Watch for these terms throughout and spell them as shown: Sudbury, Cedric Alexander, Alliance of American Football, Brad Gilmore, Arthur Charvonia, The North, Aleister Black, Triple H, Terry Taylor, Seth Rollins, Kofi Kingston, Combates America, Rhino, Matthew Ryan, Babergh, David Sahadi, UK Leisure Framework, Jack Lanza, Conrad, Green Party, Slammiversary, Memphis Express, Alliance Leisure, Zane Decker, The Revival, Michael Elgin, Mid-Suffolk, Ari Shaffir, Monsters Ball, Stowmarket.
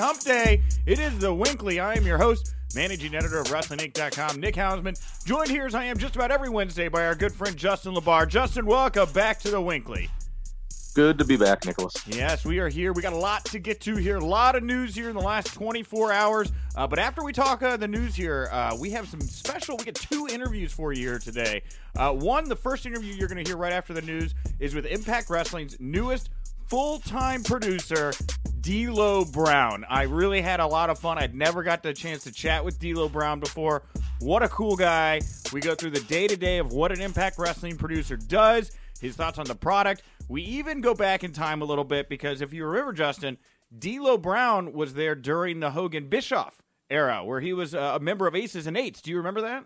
Hump Day. It is the Winkley. I am your host, managing editor of WrestlingInc.com, Nick Hausman, joined here as I am just about every Wednesday by our good friend Justin Labar. Justin, welcome back to the Winkley. Good to be back, Nicholas. Yes, we are here. We got a lot to get to here. A lot of news here in the last 24 hours. But after we talk the news here, we have some special. We get two interviews for you here today. One, the first interview you're going to hear right after the news is with Impact Wrestling's newest full-time producer, D'Lo Brown. I really had a lot of fun. I'd never got the chance to chat with D'Lo Brown before. What a cool guy. We go through the day-to-day of what an Impact Wrestling producer does, his thoughts on the product. We even go back in time a little bit because if you remember, Justin, D'Lo Brown was there during the Hogan-Bischoff era where he was a member of Aces and Eights. Do you remember that?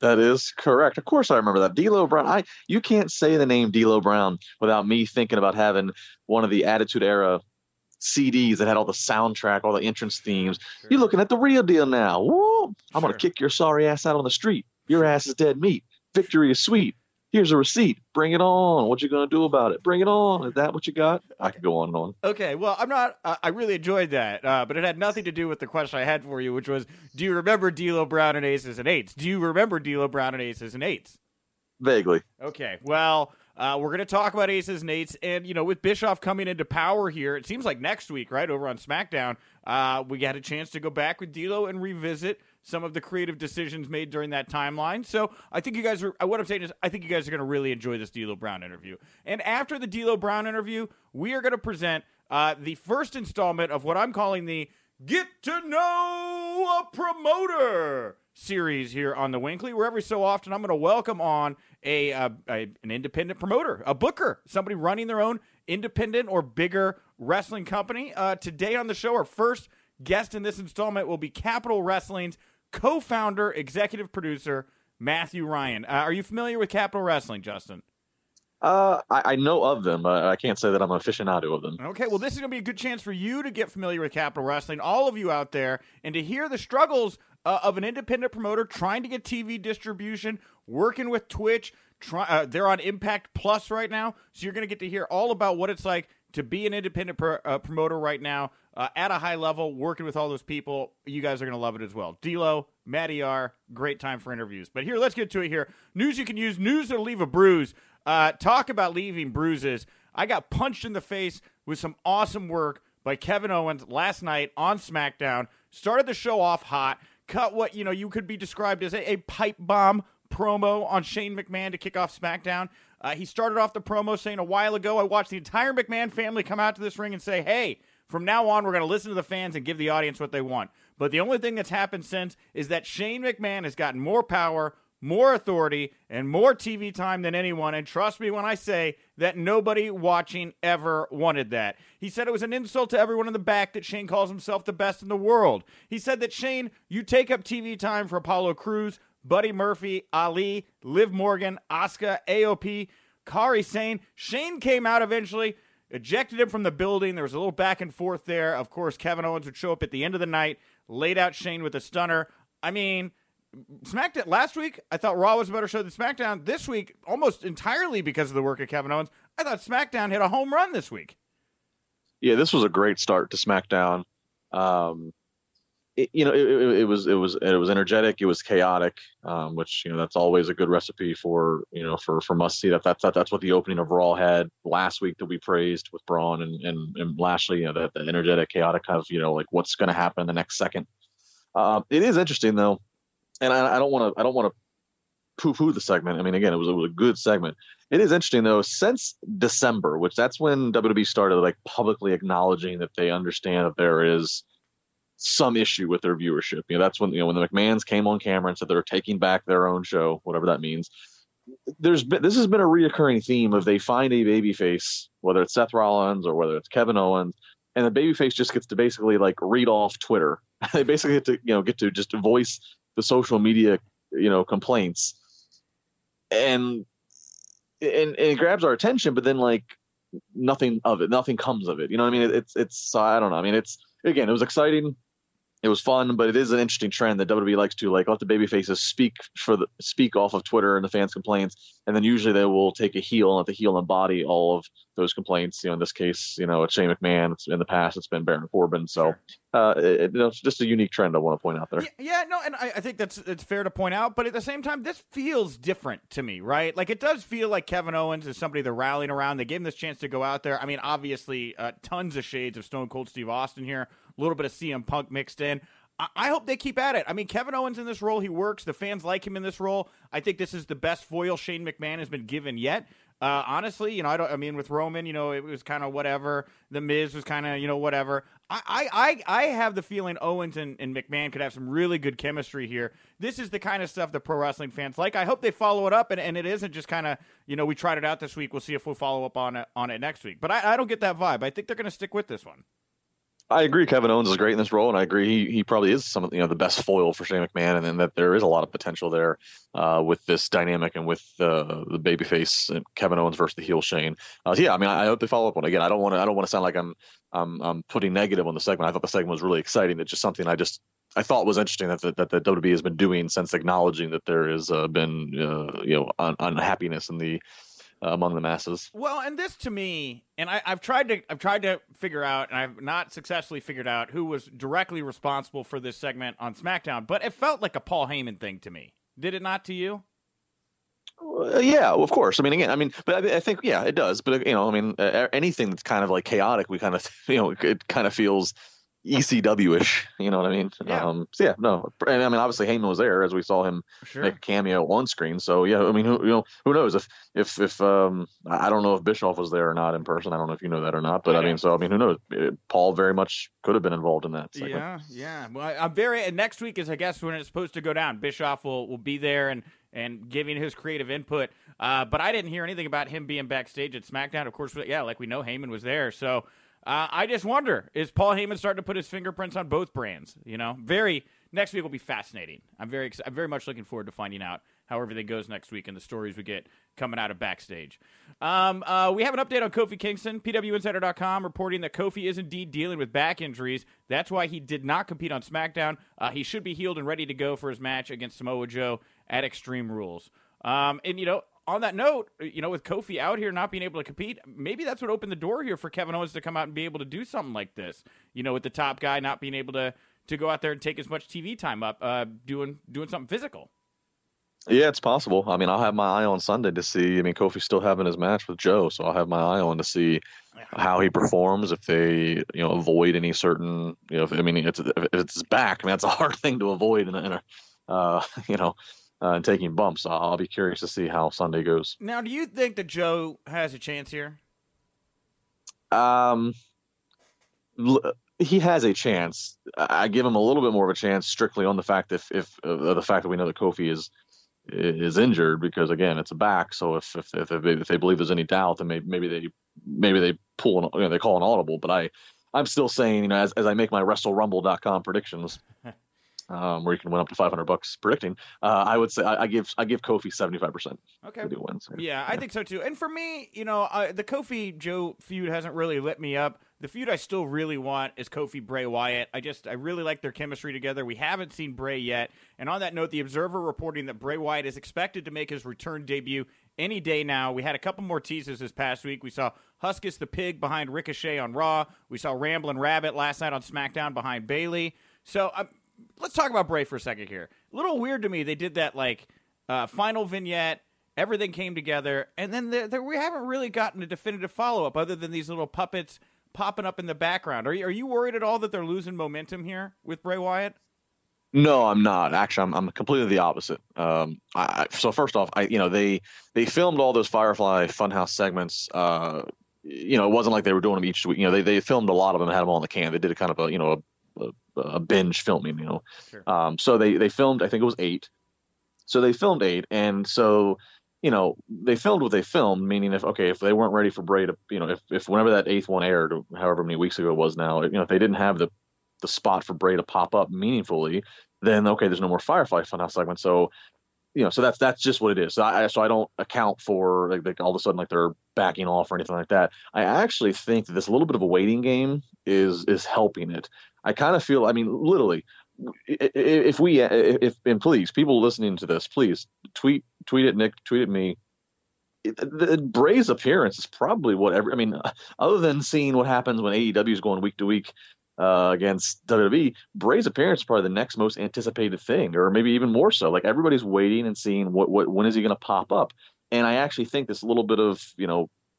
That is correct. Of course I remember that. D'Lo Brown. You can't say the name D'Lo Brown without me thinking about having one of the Attitude Era CDs that had all the soundtrack, all the entrance themes. Sure. You're looking at the real deal now. Woo! I'm going to kick your sorry ass out on the street. Your ass is dead meat. Victory is sweet. Here's a receipt. Bring it on. What you going to do about it? Bring it on. Is that what you got? Okay. I could go on and on. Okay. Well, I'm not. I really enjoyed that, but it had nothing to do with the question I had for you, which was, do you remember D'Lo Brown and Aces and Eights? Do you remember D'Lo Brown and Aces and Eights? Vaguely. Okay. Well, we're going to talk about Aces and Eights, and you know, with Bischoff coming into power here, it seems like next week, right over on SmackDown, we got a chance to go back with D'Lo and revisit some of the creative decisions made during that timeline. So I think you guys are. What I'm saying is, I think you guys are going to really enjoy this D'Lo Brown interview. And after the D'Lo Brown interview, we are going to present the first installment of what I'm calling the Get to Know a Promoter series here on the Winkley, where every so often I'm going to welcome on an independent promoter, a booker, somebody running their own independent or bigger wrestling company. Today on the show, our first guest in this installment will be Capital Wrestling's co-founder, executive producer, Matthew Ryan. Are you familiar with Capital Wrestling, Justin? I know of them. I can't say that I'm an aficionado of them. Okay, well, this is going to be a good chance for you to get familiar with Capital Wrestling, all of you out there, and to hear the struggles of an independent promoter trying to get TV distribution, working with Twitch. They're on Impact Plus right now, so you're going to get to hear all about what it's like to be an independent promoter right now at a high level, working with all those people. You guys are going to love it as well. D'Lo, Matty R, great time for interviews. But here, let's get to it here. News you can use, news that'll leave a bruise. Talk about leaving bruises. I got punched in the face with some awesome work by Kevin Owens last night on SmackDown. Started the show off hot. Cut what, you know, you could be described as a pipe bomb promo on Shane McMahon to kick off SmackDown. He started off the promo saying, a while ago, I watched the entire McMahon family come out to this ring and say, hey, from now on, we're going to listen to the fans and give the audience what they want. But the only thing that's happened since is that Shane McMahon has gotten more power, more authority, and more TV time than anyone, and trust me when I say that nobody watching ever wanted that. He said it was an insult to everyone in the back that Shane calls himself the best in the world. He said that, Shane, you take up TV time for Apollo Crews, Buddy Murphy, Ali, Liv Morgan, Asuka, AOP, Kairi Sane. Shane came out eventually, ejected him from the building. There was a little back and forth there. Of course, Kevin Owens would show up at the end of the night, laid out Shane with a stunner. I mean, SmackDown last week, I thought Raw was a better show than SmackDown. This week, almost entirely because of the work of Kevin Owens, I thought SmackDown hit a home run this week. Yeah, this was a great start to SmackDown. It was energetic. It was chaotic, which, you know, that's always a good recipe for, you know, for must see. That's what the opening of Raw had last week that we praised with Braun and Lashley. You know, that energetic, chaotic kind of, you know, like what's going to happen in the next second. It is interesting though. And I don't want to poo-poo the segment. I mean, again, it was a good segment. It is interesting, though, since December, which that's when WWE started like publicly acknowledging that they understand that there is some issue with their viewership. You know, that's when, you know, when the McMahons came on camera and said they're taking back their own show, whatever that means. This has been a reoccurring theme of they find a babyface, whether it's Seth Rollins or whether it's Kevin Owens, and the babyface just gets to basically like read off Twitter. They basically get to just voice the social media, you know, complaints, and it grabs our attention, but then like nothing comes of it. You know what I mean? It's I don't know. I mean, it's, again, it was exciting. It was fun, but it is an interesting trend that WWE likes to like let the babyfaces speak off of Twitter and the fans' complaints, and then usually they will take a heel and let the heel embody all of those complaints. You know, in this case, you know, it's Shane McMahon. It's, in the past, it's been Baron Corbin. So, it's just a unique trend I want to point out there. Yeah, no, and I think it's fair to point out, but at the same time, this feels different to me, right? Like, it does feel like Kevin Owens is somebody they're rallying around. They gave him this chance to go out there. I mean, obviously, tons of shades of Stone Cold Steve Austin here. A little bit of CM Punk mixed in. I hope they keep at it. I mean, Kevin Owens in this role, he works. The fans like him in this role. I think this is the best foil Shane McMahon has been given yet. Honestly, you know, with Roman, you know, it was kind of whatever. The Miz was kind of, you know, whatever. I have the feeling Owens and McMahon could have some really good chemistry here. This is the kind of stuff that pro wrestling fans like. I hope they follow it up, and it isn't just kind of, you know, we tried it out this week. We'll see if we'll follow up on it next week. But I don't get that vibe. I think they're going to stick with this one. I agree. Kevin Owens is great in this role, and I agree he probably is some of, you know, the best foil for Shane McMahon, and that there is a lot of potential there with this dynamic and with the babyface Kevin Owens versus the heel Shane. I mean, I hope they follow up on it. Again, I don't want to sound like I'm putting negative on the segment. I thought the segment was really exciting. It's just something I thought was interesting that the WWE has been doing since acknowledging that there has been unhappiness in the. Among the masses. Well, and this to me, and I've tried to figure out, and I've not successfully figured out who was directly responsible for this segment on SmackDown, but it felt like a Paul Heyman thing to me. Did it not to you? Yeah, of course. I think, yeah, it does. But, you know, I mean, anything that's kind of like chaotic, we kind of, you know, it kind of feels ECW-ish, you know what I mean? Yeah. And I mean, obviously Heyman was there, as we saw him make a cameo on screen. So yeah, I mean, who knows if I don't know if Bischoff was there or not in person. I don't know if you know that or not, but yeah. I mean, who knows? Paul very much could have been involved in that segment. Yeah. Well, next week is, I guess, when it's supposed to go down. Bischoff will be there and giving his creative input. But I didn't hear anything about him being backstage at SmackDown. Of course, yeah, like we know, Heyman was there. So. I just wonder, is Paul Heyman starting to put his fingerprints on both brands? You know, next week will be fascinating. I'm very much looking forward to finding out how everything goes next week and the stories we get coming out of backstage. We have an update on Kofi Kingston. PWInsider.com reporting that Kofi is indeed dealing with back injuries. That's why he did not compete on SmackDown. He should be healed and ready to go for his match against Samoa Joe at Extreme Rules. And, you know, on that note, you know, with Kofi out here not being able to compete, maybe that's what opened the door here for Kevin Owens to come out and be able to do something like this. You know, with the top guy not being able to go out there and take as much TV time up, doing something physical. Yeah, it's possible. I mean, I'll have my eye on Sunday to see. I mean, Kofi's still having his match with Joe, so I'll have my eye on to see how he performs. If they, you know, avoid any certain, you know, if it's his back, I mean, that's a hard thing to avoid and taking bumps. I'll be curious to see how Sunday goes. Now, do you think that Joe has a chance here? He has a chance. I give him a little bit more of a chance strictly on the fact that we know that Kofi is injured, because again, it's a back. So if they believe there's any doubt, then maybe they pull they call an audible. But I'm still saying, you know, as I make my WrestleRumble.com predictions. Where you can win up to $500 predicting. I would say I give Kofi 75%. Okay. Wins. Yeah, I think so too. And for me, you know, the Kofi Joe feud hasn't really lit me up. The feud I still really want is Kofi Bray Wyatt. I really like their chemistry together. We haven't seen Bray yet. And on that note, the Observer reporting that Bray Wyatt is expected to make his return debut any day now. We had a couple more teases this past week. We saw Huskus the Pig behind Ricochet on Raw. We saw Ramblin' Rabbit last night on SmackDown behind Bayley. So let's talk about Bray for a second here. A little weird to me. They did that, like, final vignette. Everything came together. And then we haven't really gotten a definitive follow-up other than these little puppets popping up in the background. Are you worried at all that they're losing momentum here with Bray Wyatt? No, I'm not. Actually, I'm completely the opposite. So first off, they filmed all those Firefly Funhouse segments. It wasn't like they were doing them each week. They filmed a lot of them and had them all in the can. They did a kind of a binge filming. Sure. So they filmed. I think it was 8. So they filmed 8, and so they filmed what they filmed. Meaning, if they weren't ready for Bray to, if whenever that 8th one aired, however many weeks ago it was now, if they didn't have the spot for Bray to pop up meaningfully, then okay, there's no more Firefly Funhouse segment. So, so that's just what it is. So I don't account for like all of a sudden like they're backing off or anything like that. I actually think that this little bit of a waiting game is helping it. I kind of feel, literally, if please, people listening to this, please tweet at Nick, tweet at me. Bray's appearance is probably whatever. Other than seeing what happens when AEW is going week to week against WWE, Bray's appearance is probably the next most anticipated thing, or maybe even more so. Like, everybody's waiting and seeing when is he going to pop up. And I actually think this little bit of,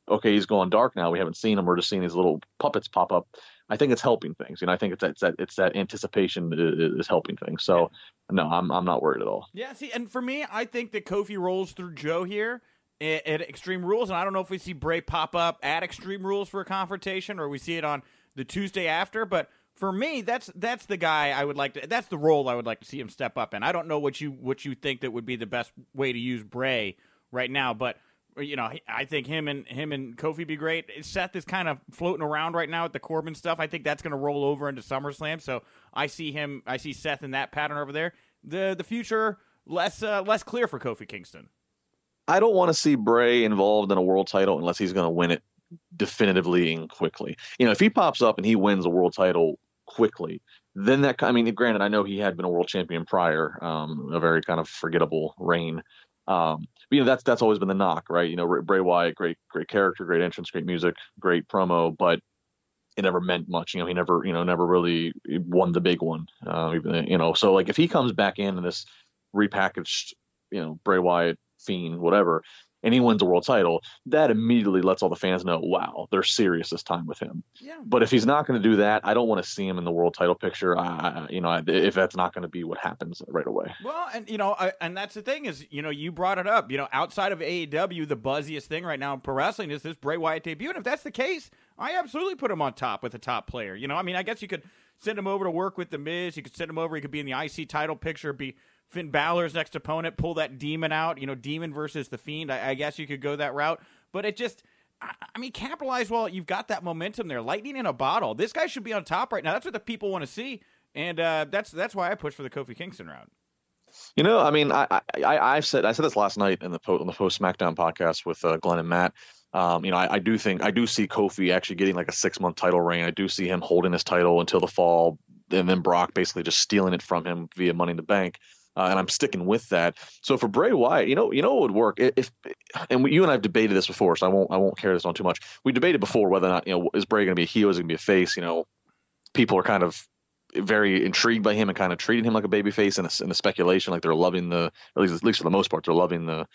okay, he's gone dark now, we haven't seen him, we're just seeing these little puppets pop up. I think it's helping things. I think it's that anticipation that is helping things. So no, I'm not worried at all. Yeah. See, and for me, I think that Kofi rolls through Joe here at Extreme Rules. And I don't know if we see Bray pop up at Extreme Rules for a confrontation, or we see it on the Tuesday after, but for me, that's the guy I would like to. That's the role I would like to see him step up in. I don't know what you think that would be the best way to use Bray right now, but I think him and Kofi be great. Seth is kind of floating around right now at the Corbin stuff. I think that's going to roll over into SummerSlam. So I see Seth in that pattern over there. The future less clear for Kofi Kingston. I don't want to see Bray involved in a world title unless he's going to win it definitively and quickly. If he pops up and he wins a world title quickly, then that, granted, I know he had been a world champion prior, a very kind of forgettable reign. But that's always been the knock, right? Bray Wyatt, great character, great entrance, great music, great promo, but it never meant much. He never really won the big one. So like if he comes back in this repackaged, Bray Wyatt, Fiend, whatever, and he wins a world title, that immediately lets all the fans know, wow, they're serious this time with him. Yeah. But if he's not going to do that, I don't want to see him in the world title picture. If that's not going to be what happens right away. Well, and and that's the thing is, you brought it up. Outside of AEW, the buzziest thing right now in pro wrestling is this Bray Wyatt debut. And if that's the case, I absolutely put him on top with a top player. I guess you could send him over to work with The Miz. You could send him over. He could be in the IC title picture, be Finn Balor's next opponent, pull that demon out, demon versus the Fiend. I guess you could go that route, but it just, capitalize while you've got that momentum there. Lightning in a bottle. This guy should be on top right now. That's what the people want to see, and that's why I push for the Kofi Kingston route. I said this last night in the post SmackDown podcast with Glenn and Matt. I do see Kofi actually getting like a 6-month title reign. I do see him holding his title until the fall, and then Brock basically just stealing it from him via Money in the Bank. And I'm sticking with that. So for Bray Wyatt, what would work if, and you and I have debated this before, so I won't carry this on too much. We debated before whether or not, is Bray going to be a heel, is he going to be a face? People are kind of very intrigued by him and kind of treating him like a babyface in the speculation, like they're loving at least for the most part, they're loving the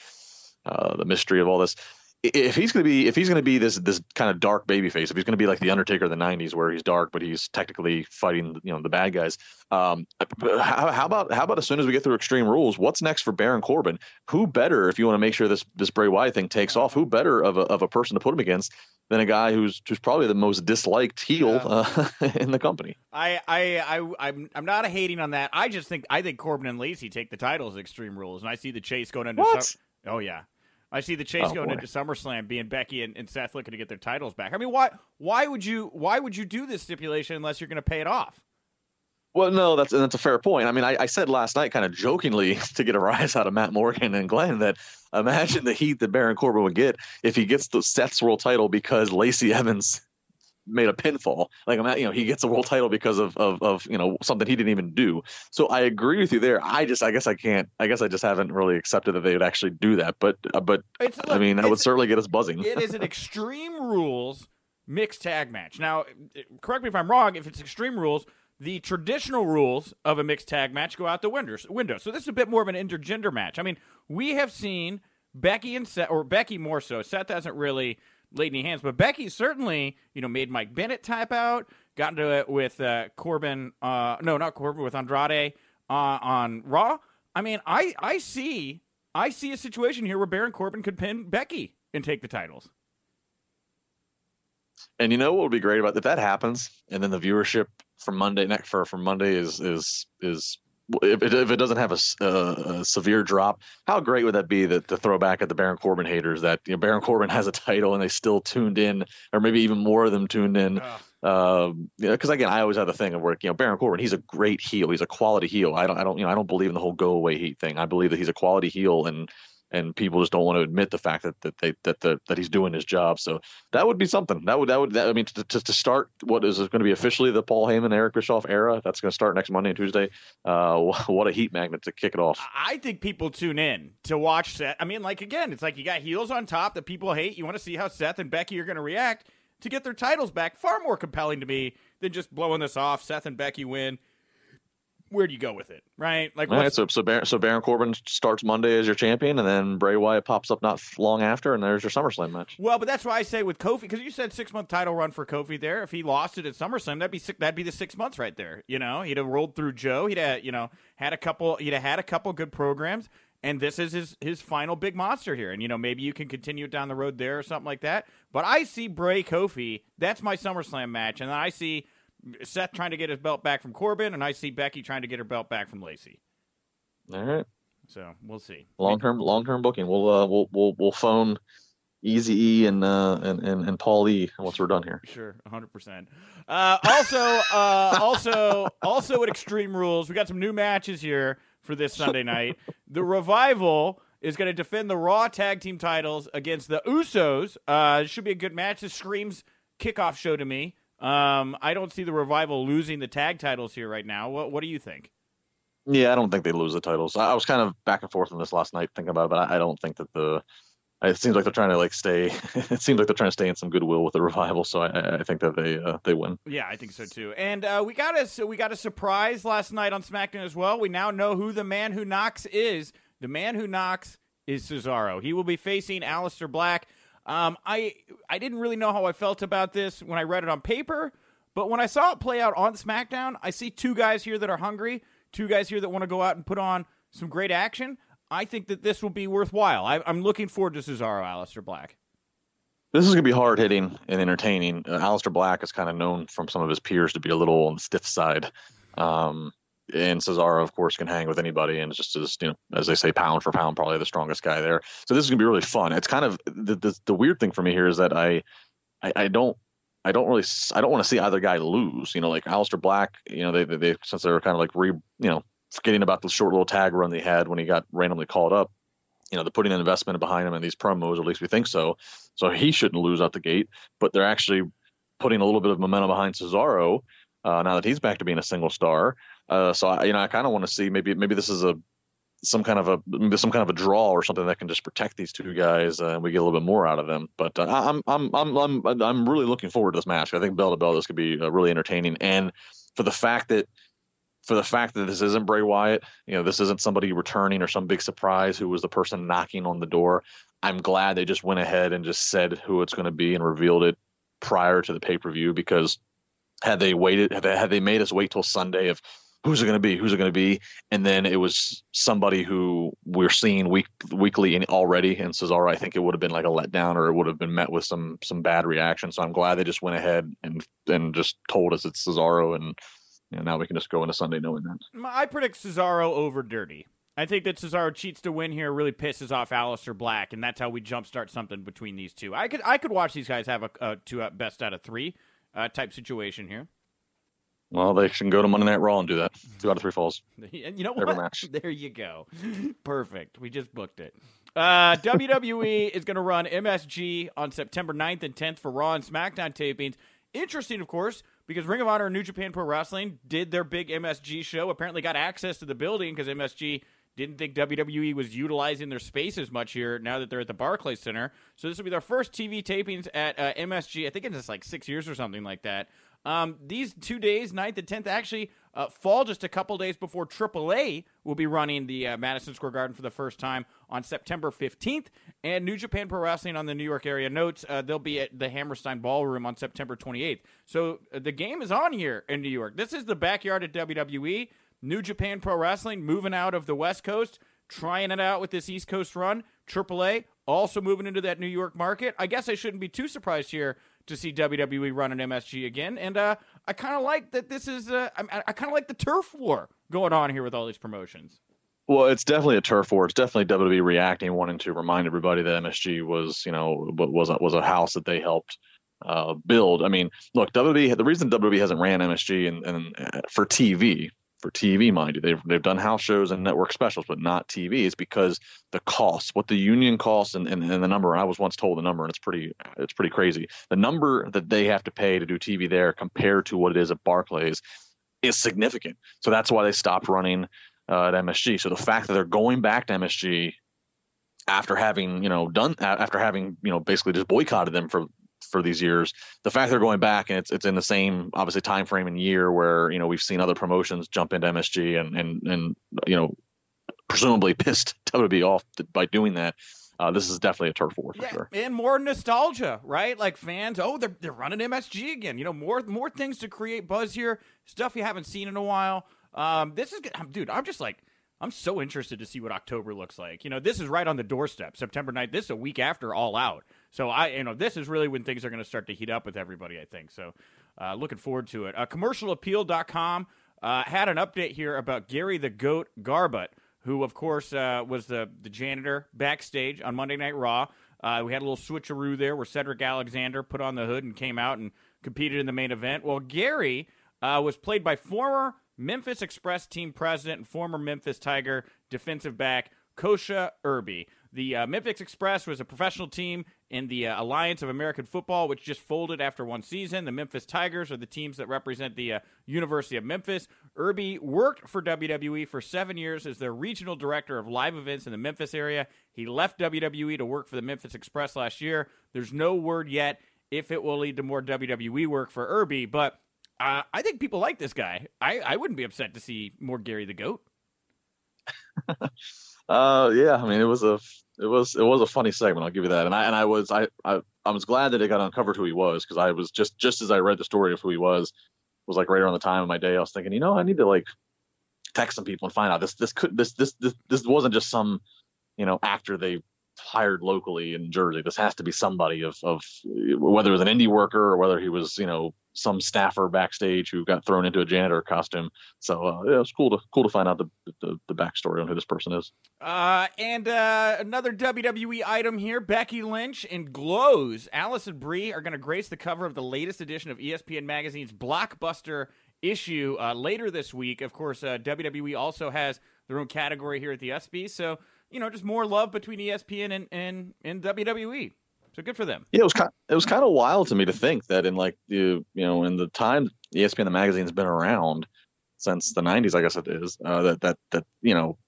mystery of all this. If he's going to be this kind of dark babyface, if he's going to be like the Undertaker of the 90s, where he's dark but he's technically fighting the bad guys, how about as soon as we get through Extreme Rules, what's next for Baron Corbin? Who better, if you want to make sure this Bray Wyatt thing takes off, who better of a person to put him against than a guy who's probably the most disliked heel in the company? I'm not hating on that. I think Corbin and Lacey take the titles at Extreme Rules, and I see the chase going into oh yeah. I see the chase going into SummerSlam being Becky and Seth looking to get their titles back. Why would you do this stipulation unless you're going to pay it off? Well, no, that's a fair point. I said last night kind of jokingly to get a rise out of Matt Morgan and Glenn that imagine the heat that Baron Corbin would get if he gets the Seth's world title because Lacey Evans made a pinfall. Like, he gets a world title because of something he didn't even do. So I agree with you there. I guess I just haven't really accepted that they would actually do that. That would certainly get us buzzing. It is an Extreme Rules mixed tag match. Now, correct me if I'm wrong. If it's Extreme Rules, the traditional rules of a mixed tag match go out the window. So this is a bit more of an intergender match. We have seen Becky and Seth, or Becky more so. Seth hasn't really laid any hands, but Becky certainly, made Mike Bennett tap out, got into it with Andrade, on Raw. I mean, I see a situation here where Baron Corbin could pin Becky and take the titles. And you know what would be great about that? If that happens, and then the viewership from Monday next from Monday is if it doesn't have a severe drop, how great would that be? That the throwback at the Baron Corbin haters that Baron Corbin has a title and they still tuned in, or maybe even more of them tuned in. Because again, I always have the thing of work. Baron Corbin, he's a great heel. He's a quality heel. I don't believe in the whole go away heat thing. I believe that he's a quality heel, and people just don't want to admit the fact that he's doing his job. So that would be something. To start what is going to be officially the Paul Heyman, Eric Bischoff era. That's going to start next Monday and Tuesday. What a heat magnet to kick it off. I think people tune in to watch Seth. I mean, like, again, it's like you got heels on top that people hate. You want to see how Seth and Becky are going to react to get their titles back. Far more compelling to me than just blowing this off. Seth and Becky win. Where do you go with it, right? Like, all right, so Baron Corbin starts Monday as your champion, and then Bray Wyatt pops up not long after, and there's your SummerSlam match. Well, but that's why I say with Kofi, because you said 6-month title run for Kofi there. If he lost it at SummerSlam, that'd be the 6 months right there. He'd have rolled through Joe. He'd have had a couple good programs, and this is his final big monster here. And maybe you can continue it down the road there or something like that. But I see Bray Kofi. That's my SummerSlam match, and then I see Seth trying to get his belt back from Corbin, and I see Becky trying to get her belt back from Lacey. All right. So we'll see. Long term booking. We'll phone Eazy-E and Paul E once we're done here. Sure, 100%. Also at Extreme Rules, we got some new matches here for this Sunday night. The Revival is going to defend the Raw Tag Team titles against the Usos. This should be a good match. This screams kickoff show to me. I don't see the Revival losing the tag titles here right now. What do you think? Yeah, I don't think they lose the titles. I was kind of back and forth on this last night thinking about it, but I don't think that it seems like they're trying to stay in some goodwill with the Revival. So I think that they win. Yeah, I think so too. And we got a surprise last night on SmackDown as well. We now know who the man who knocks is. The man who knocks is Cesaro. He will be facing Aleister Black. I didn't really know how I felt about this when I read it on paper, but when I saw it play out on SmackDown, I see two guys here that are hungry, two guys here that want to go out and put on some great action. I think that this will be worthwhile. I'm looking forward to Cesaro, Aleister Black. This is going to be hard-hitting and entertaining. Aleister Black is kind of known from some of his peers to be a little on the stiff side. And Cesaro, of course, can hang with anybody, and it's just as they say, pound for pound, probably the strongest guy there. So this is gonna be really fun. It's kind of the weird thing for me here is that I don't want to see either guy lose. Like Aleister Black, they since they were kind of like forgetting about the short little tag run they had when he got randomly called up. They're putting an investment behind him in these promos, or at least we think so. So he shouldn't lose out the gate, but they're actually putting a little bit of momentum behind Cesaro now that he's back to being a single star. So I kind of want to see maybe this is some kind of a draw or something that can just protect these two guys, and we get a little bit more out of them. But I'm really looking forward to this match. I think bell to bell, this could be really entertaining. And for the fact that this isn't Bray Wyatt, this isn't somebody returning or some big surprise who was the person knocking on the door. I'm glad they just went ahead and just said who it's going to be and revealed it prior to the pay-per-view, because had they made us wait till Sunday of who's it going to be? And then it was somebody who we're seeing weekly already. And Cesaro, I think it would have been like a letdown, or it would have been met with some bad reaction. So I'm glad they just went ahead and just told us it's Cesaro. And now we can just go into Sunday knowing that. I predict Cesaro over Dirty. I think that Cesaro cheats to win here, really pisses off Aleister Black. And that's how we jumpstart something between these two. I could watch these guys have a two best out of three type situation here. Well, they can go to Monday Night Raw and do that. 2 out of 3 falls. And you know what? Match. There you go. Perfect. We just booked it. WWE is going to run MSG on September 9th and 10th for Raw and SmackDown tapings. Interesting, of course, because Ring of Honor and New Japan Pro Wrestling did their big MSG show, apparently got access to the building because MSG didn't think WWE was utilizing their space as much here now that they're at the Barclays Center. So this will be their first TV tapings at MSG. I think it's just like 6 years or something like that. These 2 days, 9th and 10th, actually fall just a couple days before Triple A will be running the Madison Square Garden for the first time on September 15th. And New Japan Pro Wrestling on the New York area notes they'll be at the Hammerstein Ballroom on September 28th. So the game is on here in New York. This is the backyard of WWE. New Japan Pro Wrestling moving out of the West Coast, trying it out with this East Coast run. AAA also moving into that New York market. I guess I shouldn't be too surprised here to see WWE run an MSG again. And I kind of like that this is I kind of like the turf war going on here with all these promotions. Well, it's definitely a turf war. It's definitely WWE reacting, wanting to remind everybody that MSG was, you know, was a house that they helped build. I mean, look, WWE. The reason WWE hasn't ran MSG and for TV, mind you, they've done house shows and network specials, but not TV, is because the costs, what the union costs, and the number. And I was once told the number, and it's pretty crazy. The number that they have to pay to do TV there compared to what it is at Barclays is significant. So that's why they stopped running at MSG. So the fact that they're going back to MSG after having basically just boycotted them for these years, the fact they're going back, and it's in the same obviously time frame and year where, you know, we've seen other promotions jump into MSG and you know, presumably pissed WWE off by doing that. This is definitely a turf war for sure. And more nostalgia, right? Like fans, they're running MSG again. You know, more things to create buzz here, stuff you haven't seen in a while. This is good. Dude, I'm just like, I'm so interested to see what October looks like. You know, this is right on the doorstep, September 9th. This is a week after All Out. So this is really when things are going to start to heat up with everybody, I think. So looking forward to it. Commercialappeal.com had an update here about Gary the Goat Garbutt, who, of course, was the janitor backstage on Monday Night Raw. We had a little switcheroo there where Cedric Alexander put on the hood and came out and competed in the main event. Well, Gary was played by former Memphis Express team president and former Memphis Tiger defensive back Kosha Irby. The Memphis Express was a professional team in the Alliance of American Football, which just folded after one season. The Memphis Tigers are the teams that represent the University of Memphis. Irby worked for WWE for 7 years as their regional director of live events in the Memphis area. He left WWE to work for the Memphis Express last year. There's no word yet if it will lead to more WWE work for Irby, but I think people like this guy. I wouldn't be upset to see more Gary the Goat. Yeah, I mean, it was a funny segment. I'll give you that. And I was glad that it got uncovered who he was, because I was just as I read the story of who he was like right around the time of my day. I was thinking, you know, I need to like text some people and find out this wasn't just some, you know, actor they hired locally in Jersey. This has to be somebody of whether it was an indie worker or whether he was, you know, some staffer backstage who got thrown into a janitor costume. So yeah, it's cool to find out the backstory on who this person is. And another WWE item here, Becky Lynch and Glow's Alison Brie are going to grace the cover of the latest edition of ESPN Magazine's Blockbuster issue later this week. Of course, WWE also has their own category here at the SB. So, you know, just more love between ESPN and WWE. So good for them. Yeah, it was kind of wild to me to think that in like the, you know, in the time ESPN the magazine's been around since the 90s, I guess it is, that you know,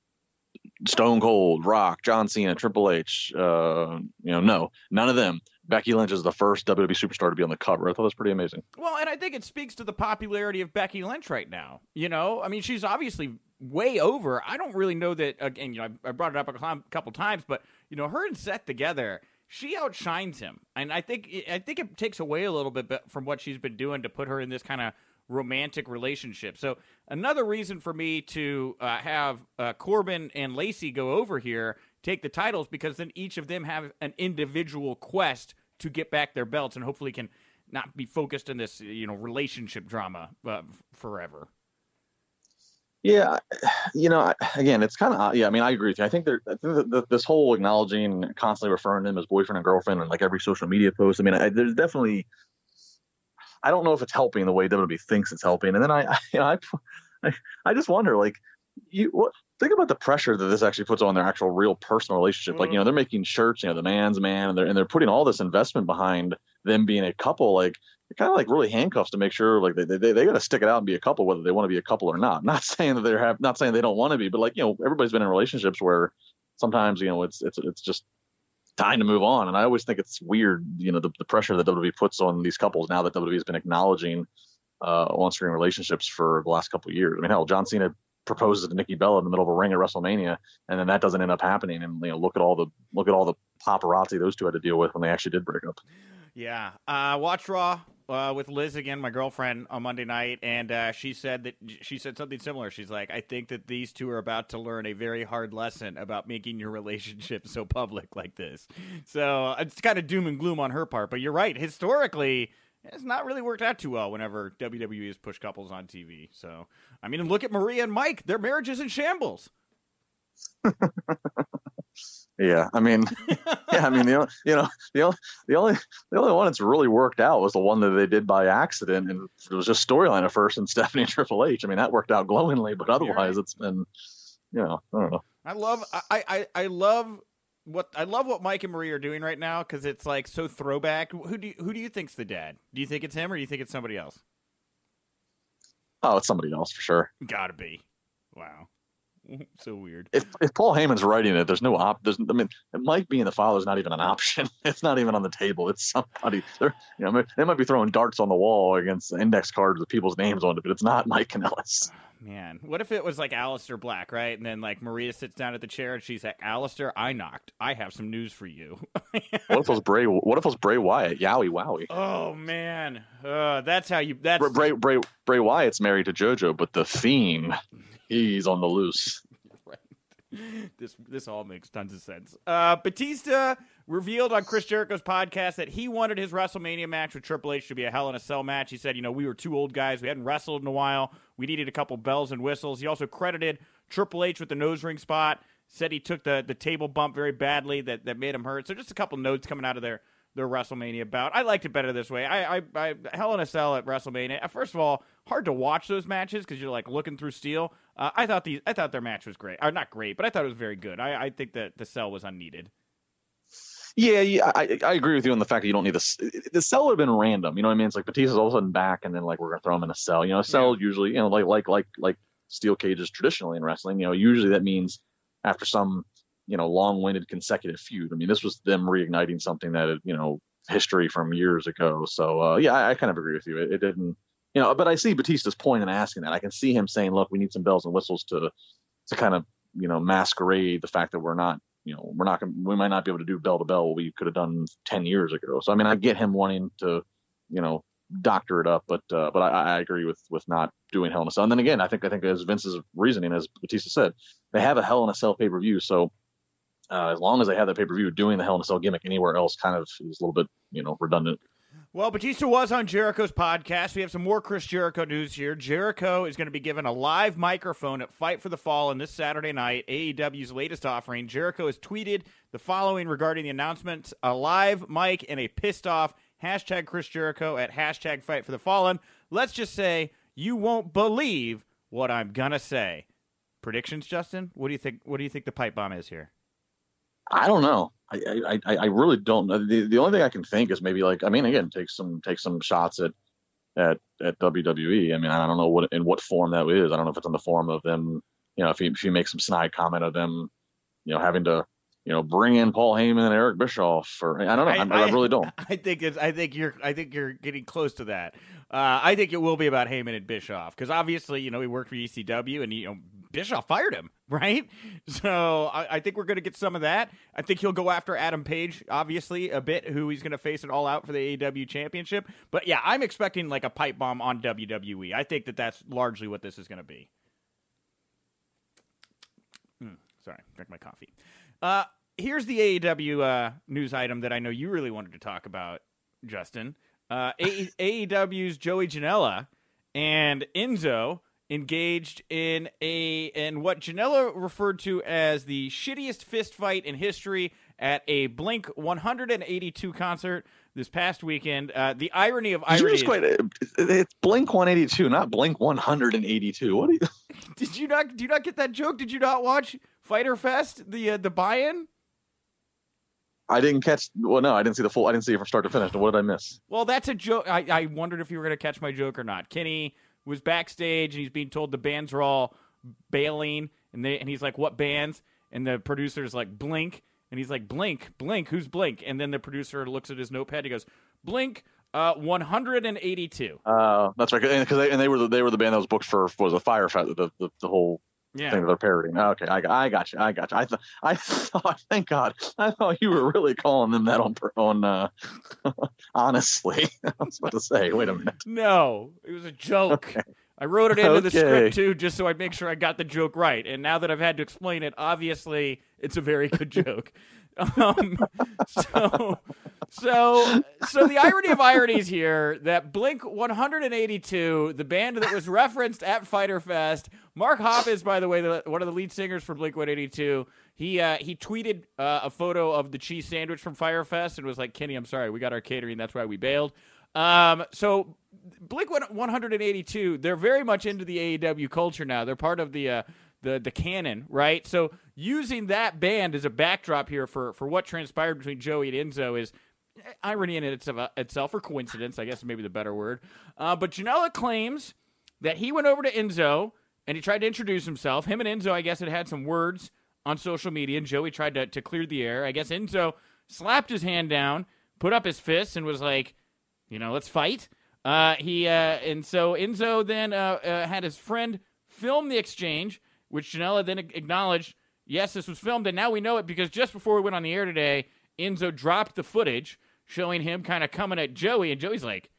Stone Cold, Rock, John Cena, Triple H, you know, no, none of them. Becky Lynch is the first WWE superstar to be on the cover. I thought that was pretty amazing. Well, and I think it speaks to the popularity of Becky Lynch right now. You know, I mean, she's obviously way over. I don't really know that. Again, you know, I brought it up a couple times, but you know, her and Seth together, she outshines him, and I think it takes away a little bit from what she's been doing to put her in this kind of romantic relationship. So another reason for me to have Corbin and Lacey go over here, take the titles, because then each of them have an individual quest to get back their belts, and hopefully can not be focused in this, you know, relationship drama forever. Yeah, you know, again, it's kind of, yeah, I mean, I agree with you. I think this whole acknowledging and constantly referring to him as boyfriend and girlfriend and like every social media post, I mean, there's definitely, I don't know if it's helping the way WWE thinks it's helping. And then I just wonder, like, think about the pressure that this actually puts on their actual real personal relationship. Mm-hmm. Like, you know, they're making shirts, you know, the man's man, and they're putting all this investment behind them being a couple. Like, it kind of like really handcuffs to make sure like they got to stick it out and be a couple, whether they want to be a couple or not. Not saying that not saying they don't want to be, but like, you know, everybody's been in relationships where sometimes, you know, it's just time to move on. And I always think it's weird, you know, the pressure that WWE puts on these couples now that WWE has been acknowledging on-screen relationships for the last couple of years. I mean, hell, John Cena proposes to Nikki Bella in the middle of a ring at WrestleMania, and then that doesn't end up happening. And you know, look at all the paparazzi those two had to deal with when they actually did break up. Yeah, watch Raw with Liz again, my girlfriend, on Monday night, and she said something similar. She's like, I think that these two are about to learn a very hard lesson about making your relationship so public like this. So it's kind of doom and gloom on her part, but you're right. Historically, it's not really worked out too well whenever WWE has pushed couples on TV. So, I mean, look at Maria and Mike. Their marriage is in shambles. The only one that's really worked out was the one that they did by accident, and it was just storyline at first, and Stephanie and Triple H. I mean, that worked out glowingly, but otherwise, it's been, I don't know. I love what Mike and Marie are doing right now because it's like so throwback. Who do you think's the dad? Do you think it's him or do you think it's somebody else? Oh, it's somebody else for sure. Gotta be. Wow. So weird. If Paul Heyman's writing it, there's no Mike being the father is not even an option. It's not even on the table. It's somebody. They might be throwing darts on the wall against index cards with people's names on it, but it's not Mike Kanellis. Oh, man, what if it was like Aleister Black, right? And then like Maria sits down at the chair and she's like, "Aleister, I knocked. I have some news for you." What if it was Bray Wyatt? Yowie wowie. Oh man, that's how you. That's Bray Wyatt's married to JoJo, but the Fiend. He's on the loose. Right. This all makes tons of sense. Batista revealed on Chris Jericho's podcast that he wanted his WrestleMania match with Triple H to be a Hell in a Cell match. He said, we were two old guys. We hadn't wrestled in a while. We needed a couple bells and whistles. He also credited Triple H with the nose ring spot, said he took the table bump very badly that made him hurt. So just a couple notes coming out of their WrestleMania bout. I liked it better this way. I Hell in a Cell at WrestleMania. First of all, hard to watch those matches because you're like looking through steel. I thought their match was great. Or not great, but I thought it was very good. I think that the Cell was unneeded. Yeah, I agree with you on the fact that you don't need this. The Cell would have been random. You know what I mean? It's like Batista's all of a sudden back, and then like we're gonna throw him in a cell. Cell usually, like steel cages traditionally in wrestling. Usually that means after some. Long-winded consecutive feud. I mean, this was them reigniting something that, history from years ago. So, I kind of agree with you. It didn't, but I see Batista's point in asking that. I can see him saying, look, we need some bells and whistles to kind of, masquerade the fact that we might not be able to do bell to bell what we could have done 10 years ago. So, I mean, I get him wanting to, doctor it up, but I agree with not doing Hell in a Cell. And then again, I think as Vince's reasoning, as Batista said, they have a Hell in a Cell pay-per-view. So, as long as they have that pay-per-view, doing the Hell in a Cell gimmick anywhere else kind of is a little bit, redundant. Well, Batista was on Jericho's podcast. We have some more Chris Jericho news here. Jericho is going to be given a live microphone at Fyter for the Fallen this Saturday night, AEW's latest offering. Jericho has tweeted the following regarding the announcements: a live mic and a pissed off hashtag Chris Jericho at hashtag Fyter for the Fallen. Let's just say you won't believe what I'm going to say. Predictions, Justin? What do you think? What do you think the pipe bomb is here? I don't know. I really don't know. The only thing I can think is maybe like, I mean, again, take some shots at WWE. I mean, I don't know in what form that is. I don't know if it's in the form of them, if you make some snide comment of them, having to, bring in Paul Heyman and Eric Bischoff, or I don't know. I really don't. I think you're getting close to that. I think it will be about Heyman and Bischoff because obviously, he worked for ECW and Bischoff fired him, right? So I think we're going to get some of that. I think he'll go after Adam Page, obviously, a bit, who he's going to face it all out for the AEW championship. But yeah, I'm expecting like a pipe bomb on WWE. I think that's largely what this is going to be. Sorry, drank my coffee. Here's the AEW news item that I know you really wanted to talk about, Justin. AEW's Joey Janela and Enzo engaged in what Janela referred to as the shittiest fist fight in history at a Blink 182 concert this past weekend. The irony of irony. It's Blink 182, not Blink 182. What are you? Do you not get that joke? Did you not watch Fyter Fest, the buy-in? I didn't catch. Well, no, I didn't see the full. I didn't see it from start to finish. What did I miss? Well, that's a joke. I wondered if you were going to catch my joke or not. Kenny was backstage and he's being told the bands are all bailing, and he's like, "What bands?" And the producer's like, "Blink," and he's like, "Blink, Blink, who's Blink?" And then the producer looks at his notepad. He goes, "Blink 182." That's right, because they were the band that was booked for Fyter Fest, the whole Yeah. Thing they're parodying. Okay, I got you. I thought. Thank God. I thought you were really calling them that on. Honestly, I was about to say. Wait a minute. No, it was a joke. Okay. I wrote it into the script too, just so I'd make sure I got the joke right. And now that I've had to explain it, obviously it's a very good joke. So the irony of ironies here that Blink 182, the band that was referenced at Fyter Fest, Mark Hoppus, by the way, one of the lead singers for Blink 182, he tweeted a photo of the cheese sandwich from Fyter Fest and was like, "Kenny, I'm sorry, we got our catering, that's why we bailed." So Blink 182, they're very much into the AEW culture now. They're part of the canon, right? So using that band as a backdrop here for what transpired between Joey and Enzo is irony in itself, or coincidence, I guess, maybe the better word. But Janela claims that he went over to Enzo and he tried to introduce himself. Him and Enzo, I guess, had some words on social media, and Joey tried to clear the air. I guess Enzo slapped his hand down, put up his fists, and was like, "You know, let's fight." So Enzo then had his friend film the exchange, which Janela then acknowledged, yes, this was filmed, and now we know it because just before we went on the air today, Enzo dropped the footage showing him kind of coming at Joey, and Joey's like,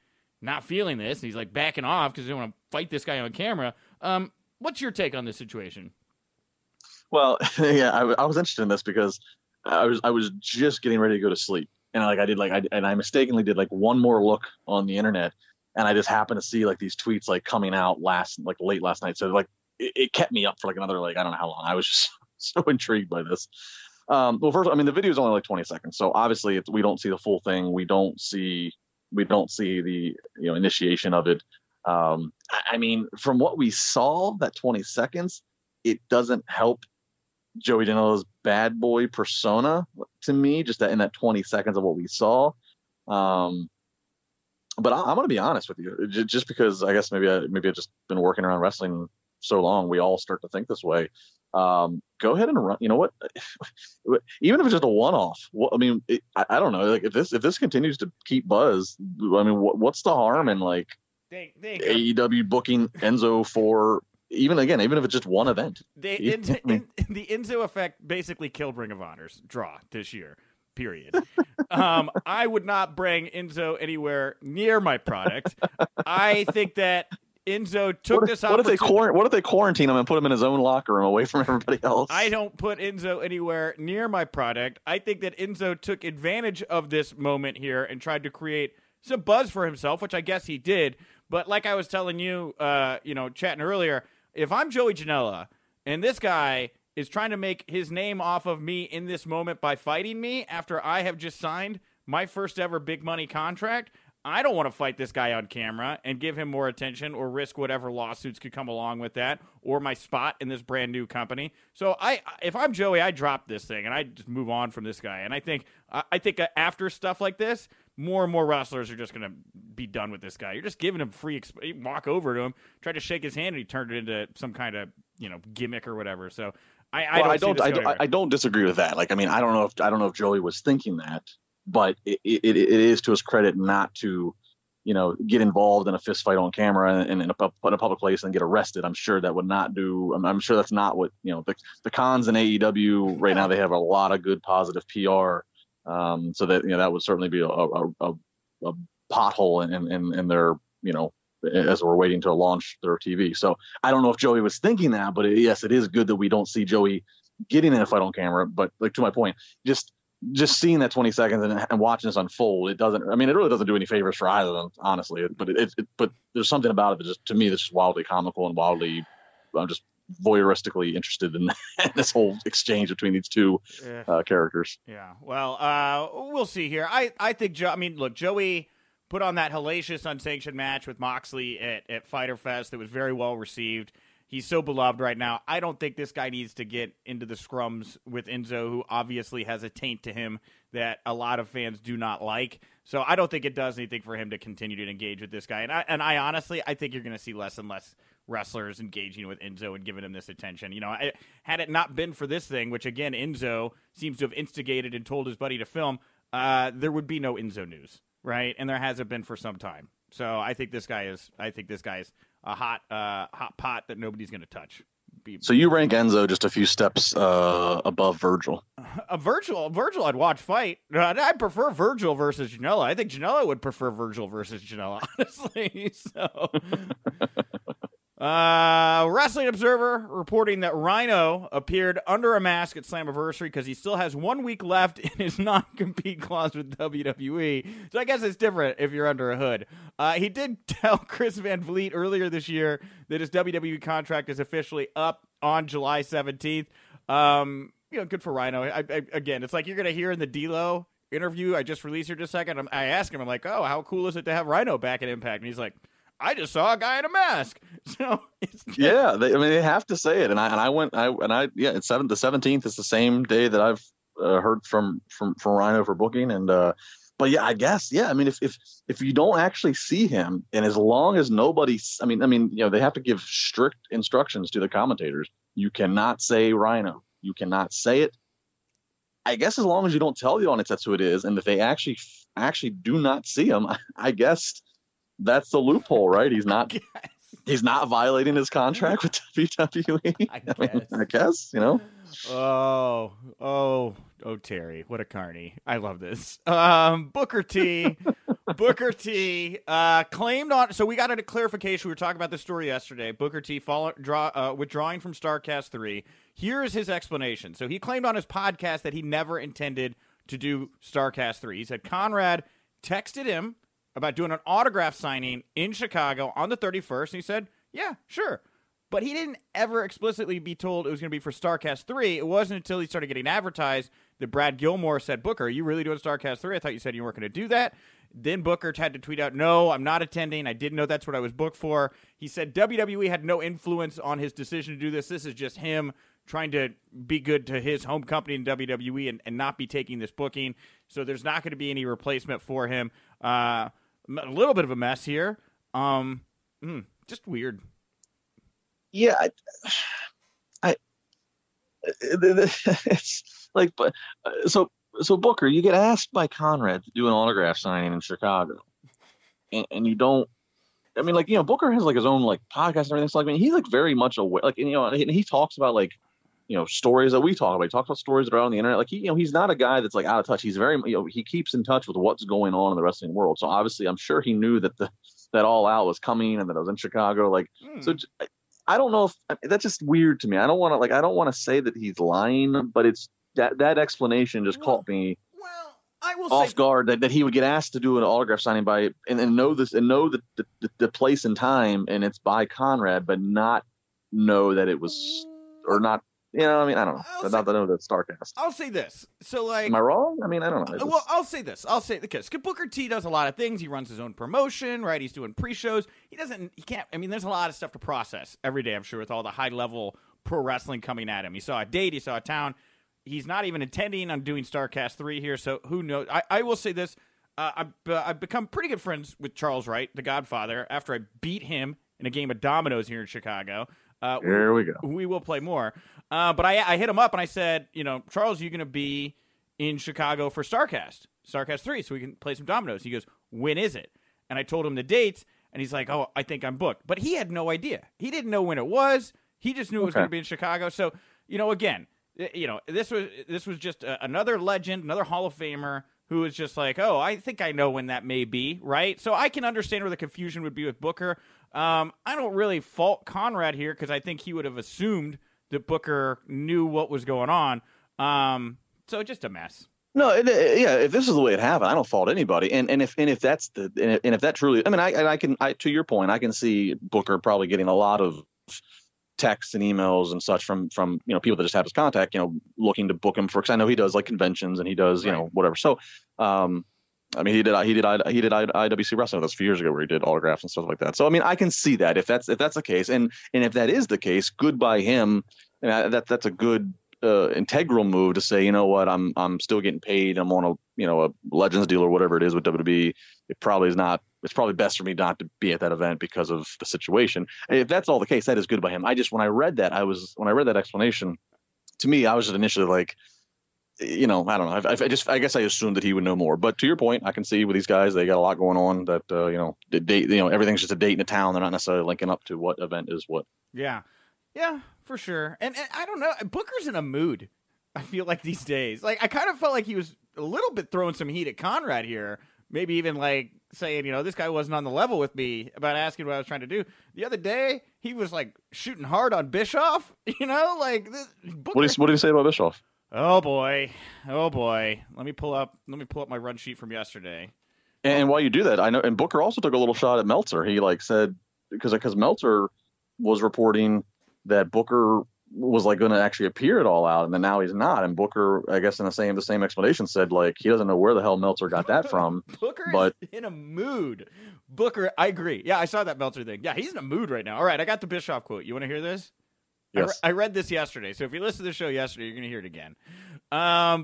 not feeling this, and he's like backing off because he didn't want to fight this guy on camera. What's your take on this situation? Well, yeah, I was interested in this because I was just getting ready to go to sleep, and I mistakenly did one more look on the internet, and I just happened to see these tweets coming out late last night, so it kept me up for another, I don't know how long. I was just so intrigued by this. Well, first, I mean, the video is only 20 seconds. So obviously we don't see the full thing. We don't see the, initiation of it. I mean, from what we saw, that 20 seconds, it doesn't help Joey Janela's bad boy persona to me, just that in that 20 seconds of what we saw. But I'm going to be honest with you, just because I guess maybe I've just been working around wrestling so long, we all start to think this way. Go ahead and run. You know what? Even if it's just a one-off, I don't know. If this continues to keep buzz, what's the harm in AEW booking Enzo for even if it's just one event? The Enzo effect basically killed Ring of Honor's draw this year. Period. I would not bring Enzo anywhere near my product. I think that Enzo took this opportunity. What if they quarantine him and put him in his own locker room away from everybody else? I don't put Enzo anywhere near my product. I think that Enzo took advantage of this moment here and tried to create some buzz for himself, which I guess he did. But like I was telling you, chatting earlier, if I'm Joey Janela and this guy is trying to make his name off of me in this moment by fighting me after I have just signed my first ever big money contract, I don't want to fight this guy on camera and give him more attention or risk whatever lawsuits could come along with that or my spot in this brand new company. So if I'm Joey, I drop this thing and I just move on from this guy. And I think after stuff like this, more and more wrestlers are just going to be done with this guy. You're just giving him walk over to him, try to shake his hand, and he turned it into some kind of, gimmick or whatever. So I don't disagree with that. I don't know if Joey was thinking that. But it is to his credit not to, get involved in a fist fight on camera and in a public place and get arrested. I'm sure that would not do. I'm sure that's not what the cons in AEW right now. They have a lot of good positive PR, so that that would certainly be a pothole in their as we're waiting to launch their TV. So I don't know if Joey was thinking that, but yes, it is good that we don't see Joey getting in a fight on camera. But to my point, just seeing that 20 seconds and watching this unfold, it doesn't. I mean, it really doesn't do any favors for either of them, honestly. But but there's something about it that just to me that's just wildly comical and wildly. I'm just voyeuristically interested in this whole exchange between these two characters. Yeah. Well, we'll see here. I think. Joey put on that hellacious unsanctioned match with Moxley at Fyter Fest that was very well received. He's so beloved right now. I don't think this guy needs to get into the scrums with Enzo, who obviously has a taint to him that a lot of fans do not like. So I don't think it does anything for him to continue to engage with this guy. And I honestly, I think you're going to see less and less wrestlers engaging with Enzo and giving him this attention. Had it not been for this thing, which again, Enzo seems to have instigated and told his buddy to film, there would be no Enzo news, right? And there hasn't been for some time. So I think this guy is a hot pot that nobody's going to touch. be. So you rank Enzo just a few steps above Virgil. Virgil, I'd watch fight. I prefer Virgil versus Janela. I think Janela would prefer Virgil versus Janela, honestly. So, Wrestling Observer reporting that Rhino appeared under a mask at Slammiversary because he still has 1 week left in his non-compete clause with WWE. So I guess it's different if you're under a hood. He did tell Chris Van Vliet earlier this year that his WWE contract is officially up on July 17th. You know, good for Rhino. I again, it's like you're going to hear in the D'Lo interview I just released here just a second. I asked him, I'm like, oh, how cool is it to have Rhino back at Impact? And he's like, I just saw a guy in a mask. So it's good. Yeah, they have to say it. And I went, it's the 17th is the same day that I've heard from Rhino for booking. And, but yeah, I guess, yeah. I mean, if you don't actually see him, and as long as nobody, I mean, you know, they have to give strict instructions to the commentators. You cannot say Rhino. You cannot say it. I guess as long as you don't tell the audience that's who it is, and if they actually do not see him, I guess that's the loophole, right? He's not violating his contract with WWE. I guess, you know. Oh, Terry, what a carny. I love this. Booker T claimed on. So we got a clarification. We were talking about this story yesterday. Booker T withdrawing from StarCast 3. Here is his explanation. So he claimed on his podcast that he never intended to do StarCast 3. He said Conrad texted him about doing an autograph signing in Chicago on the 31st. And he said, yeah, sure. But he didn't ever explicitly be told it was going to be for StarCast 3. It wasn't until he started getting advertised that Brad Gilmore said, Booker, are you really doing StarCast 3? I thought you said you weren't going to do that. Then Booker had to tweet out, no, I'm not attending. I didn't know that's what I was booked for. He said WWE had no influence on his decision to do this. This is just him trying to be good to his home company in WWE and not be taking this booking. So there's not going to be any replacement for him. A little bit of a mess here. Just weird. Yeah, it's like, but so Booker, you get asked by Conrad to do an autograph signing in Chicago, and you don't. I mean, like, you know, Booker has like his own like podcast and everything. So like, I mean, he's like very much aware. Like, and, you know, and he talks about like, you know, stories that we talk about. He talks about stories that are on the internet. Like, he, you know, he's not a guy that's like out of touch. He's very, you know, he keeps in touch with what's going on in the wrestling world. So obviously, I'm sure he knew that that All Out was coming and that it was in Chicago. Like, so. I don't know if that's just weird to me. I don't want to say that he's lying, but it's that explanation just caught me off guard that he would get asked to do an autograph signing by and know this and know the place and time, and it's by Conrad, but not know that it was or not. You know, I mean, I don't know. Not that I know that StarCast. I'll say this. So, like, am I wrong? I mean, I don't know. Well, I'll say this. I'll say because Booker T does a lot of things. He runs his own promotion, right? He's doing pre-shows. He can't. I mean, there's a lot of stuff to process every day. I'm sure with all the high-level pro wrestling coming at him. He saw a date. He saw a town. He's not even intending on doing StarCast 3 here. So who knows? I will say this. I've become pretty good friends with Charles Wright, the Godfather, after I beat him in a game of dominoes here in Chicago. Here we go. We will play more. But I hit him up and I said, you know, Charles, you're going to be in Chicago for StarCast 3, so we can play some dominoes. He goes, when is it? And I told him the dates, and he's like, oh, I think I'm booked. But he had no idea. He didn't know when it was. He just knew it was going to be in Chicago. So, you know, again, you know, this was just another legend, another Hall of Famer who was just like, oh, I think I know when that may be, right? So I can understand where the confusion would be with Booker. I don't really fault Conrad here because I think he would have assumed that Booker knew what was going on. So just a mess. No, if this is the way it happened, I don't fault anybody. And if that truly, I mean, I can, to your point, I can see Booker probably getting a lot of texts and emails and such from you know, people that just have his contact, you know, looking to book him for, because I know he does like conventions and he does, you know, whatever. So, I mean, he did IWC Wrestling with us a few years ago where he did autographs and stuff like that. So, I mean, I can see that if that's the case, and if that is the case, good by him. And that's a good integral move to say, you know what, I'm still getting paid. I'm on a Legends deal or whatever it is with WWE. It probably is not. It's probably best for me not to be at that event because of the situation. And if that's all the case, that is good by him. I just when I read that explanation, to me, I was just initially like, you know, I don't know. I guess I assumed that he would know more. But to your point, I can see with these guys, they got a lot going on that, you know, the date, you know, everything's just a date in a town. They're not necessarily linking up to what event is what. Yeah. Yeah. for sure. And I don't know. Booker's in a mood, I feel like, these days. Like, I kind of felt like he was a little bit throwing some heat at Conrad here. Maybe even, like, saying, you know, this guy wasn't on the level with me about asking what I was trying to do. The other day, he was, like, shooting hard on Bischoff, you know? Like, this, Booker... what did he say about Bischoff? Oh, boy. Oh, boy. Let me pull up my run sheet from yesterday. And while you do that, I know, and Booker also took a little shot at Meltzer. He, like, said, because Meltzer was reporting that Booker was, like, going to actually appear at All Out, and then now he's not. And Booker, I guess, in the same explanation, said, like, he doesn't know where the hell Meltzer got that from. Booker is in a mood. Booker, I agree. Yeah, I saw that Meltzer thing. Yeah, he's in a mood right now. All right, I got the Bischoff quote. You want to hear this? Yes. I read this yesterday, so if you listened to the show yesterday, you're going to hear it again.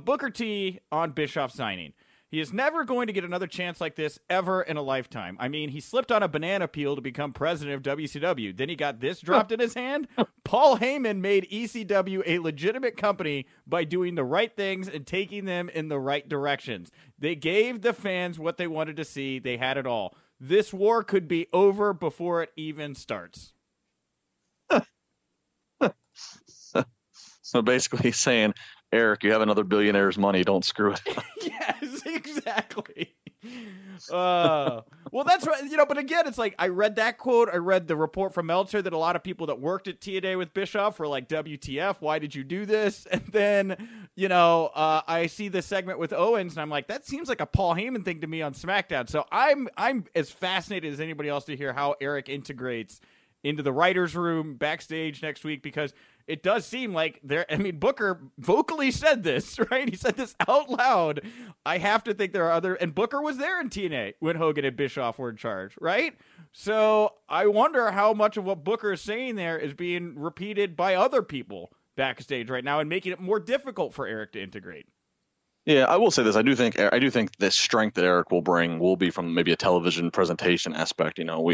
Booker T on Bischoff signing. He is never going to get another chance like this ever in a lifetime. I mean, he slipped on a banana peel to become president of WCW. Then he got this dropped in his hand. Paul Heyman made ECW a legitimate company by doing the right things and taking them in the right directions. They gave the fans what they wanted to see. They had it all. This war could be over before it even starts. So basically he's saying, Eric, you have another billionaire's money. Don't screw it up. Yes, exactly. Well, that's right. You know, but again, it's like I read that quote. I read the report from Meltzer that a lot of people that worked at TNA with Bischoff were like, WTF, why did you do this? And then, you know, I see this segment with Owens, and I'm like, that seems like a Paul Heyman thing to me on SmackDown. So I'm as fascinated as anybody else to hear how Eric integrates into the writer's room backstage next week, because it does seem like there. I mean, Booker vocally said this, right? He said this out loud. I have to think there are other, and Booker was there in TNA when Hogan and Bischoff were in charge, right? So I wonder how much of what Booker is saying there is being repeated by other people backstage right now and making it more difficult for Eric to integrate. Yeah, I will say this. I do think the strength that Eric will bring will be from maybe a television presentation aspect. You know,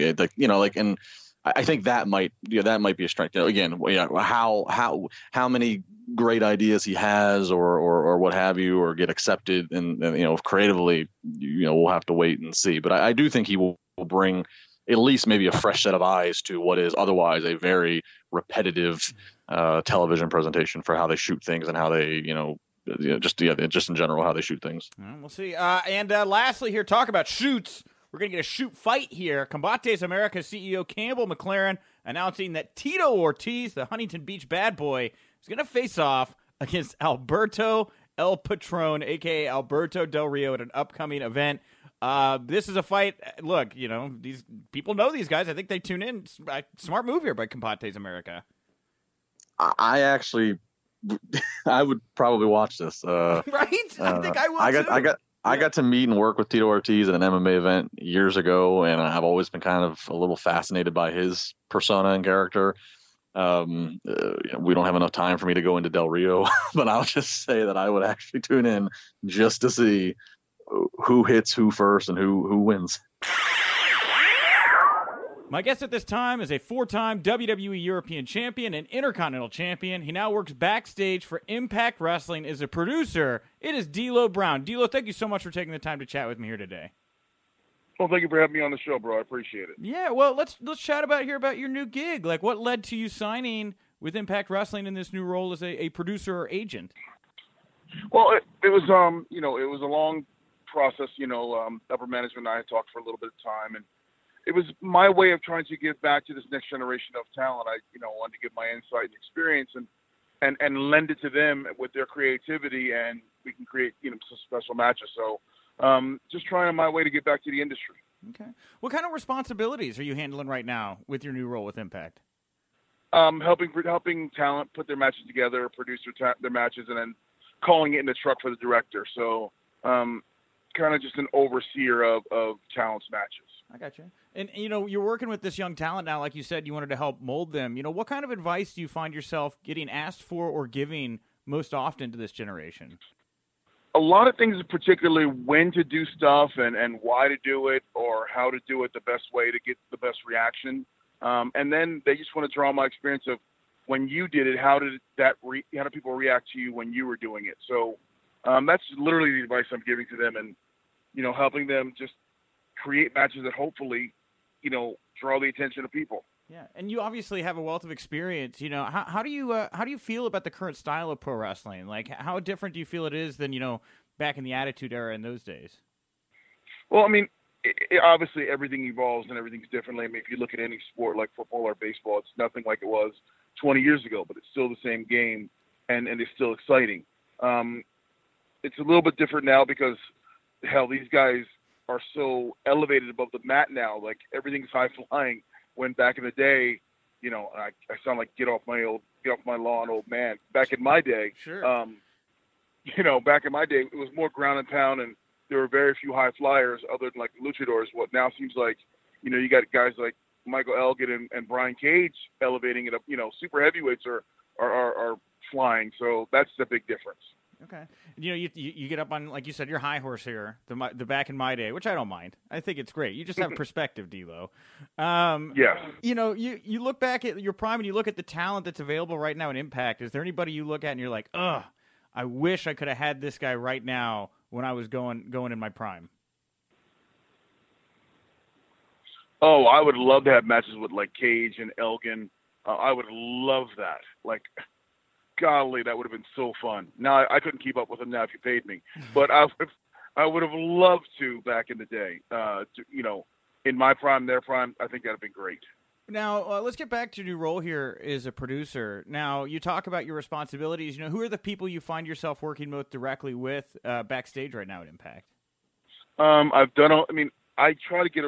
I think that might be a strength. You know, again, you know, how many great ideas he has, or what have you, or get accepted, and you know, creatively, you know, we'll have to wait and see. But I do think he will bring at least maybe a fresh set of eyes to what is otherwise a very repetitive television presentation for how they shoot things and how they, you know. Just in general how they shoot things. We'll see. And lastly, here, talk about shoots. We're going to get a shoot fight here. Combates America CEO Campbell McLaren announcing that Tito Ortiz, the Huntington Beach bad boy, is going to face off against Alberto El Patron, a.k.a. Alberto Del Rio, at an upcoming event. This is a fight. Look, you know, these people know these guys. I think they tune in. Smart move here by Combates America. I would probably watch this. Right? I think I will, too. I got to meet and work with Tito Ortiz at an MMA event years ago, and I've always been kind of a little fascinated by his persona and character. We don't have enough time for me to go into Del Rio, but I'll just say that I would actually tune in just to see who hits who first and who wins. My guest at this time is a four-time WWE European champion and Intercontinental champion. He now works backstage for Impact Wrestling as a producer. It is D'Lo Brown. D'Lo, thank you so much for taking the time to chat with me here today. Well, thank you for having me on the show, bro. I appreciate it. Yeah, well, let's chat about your new gig. Like, what led to you signing with Impact Wrestling in this new role as a producer or agent? Well, it was you know, it was a long process. You know, upper management and I had talked for a little bit of time, and it was my way of trying to give back to this next generation of talent. I, you know, wanted to give my insight and experience and lend it to them with their creativity, and we can create, you know, some special matches. So just trying on my way to get back to the industry. Okay. What kind of responsibilities are you handling right now with your new role with Impact? Helping talent put their matches together, produce their matches, and then calling it in the truck for the director. So kind of just an overseer of talent's matches. I got you. And, you know, you're working with this young talent now. Like you said, you wanted to help mold them. You know, what kind of advice do you find yourself getting asked for or giving most often to this generation? A lot of things, particularly when to do stuff and why to do it, or how to do it the best way to get the best reaction. And then they just want to draw my experience of when you did it, how do people react to you when you were doing it? So that's literally the advice I'm giving to them, and, you know, helping them just create matches that hopefully, you know, draw the attention of people. Yeah, and you obviously have a wealth of experience. You know, how do you feel about the current style of pro wrestling? Like, how different do you feel it is than, you know, back in the Attitude Era in those days? Well, I mean, obviously everything evolves and everything's different. I mean, if you look at any sport like football or baseball, it's nothing like it was 20 years ago, but it's still the same game, and it's still exciting. It's a little bit different now because, hell, these guys are so elevated above the mat now. Like, everything's high-flying, when back in the day, you know, I sound like get off my lawn, old man. Back in my day, sure. You know, back in my day, it was more ground and pound, and there were very few high flyers other than, like, luchadors. What now seems like, you know, you got guys like Michael Elgin and Brian Cage elevating it up. You know, super heavyweights are flying. So that's the big difference. Okay. You know, you get up on, like you said, your high horse here, the back in my day, which I don't mind. I think it's great. You just have perspective, D'Lo. Yeah. You know, you look back at your prime and you look at the talent that's available right now in Impact. Is there anybody you look at and you're like, ugh, I wish I could have had this guy right now when I was going in my prime? Oh, I would love to have matches with, like, Cage and Elgin. I would love that. Like, golly, that would have been so fun. Now, I couldn't keep up with him now if you paid me. But I would have loved to back in the day. You know, in my prime, their prime, I think that would have been great. Now, let's get back to your role here as a producer. Now, you talk about your responsibilities. You know, who are the people you find yourself working most directly with backstage right now at Impact? I try to get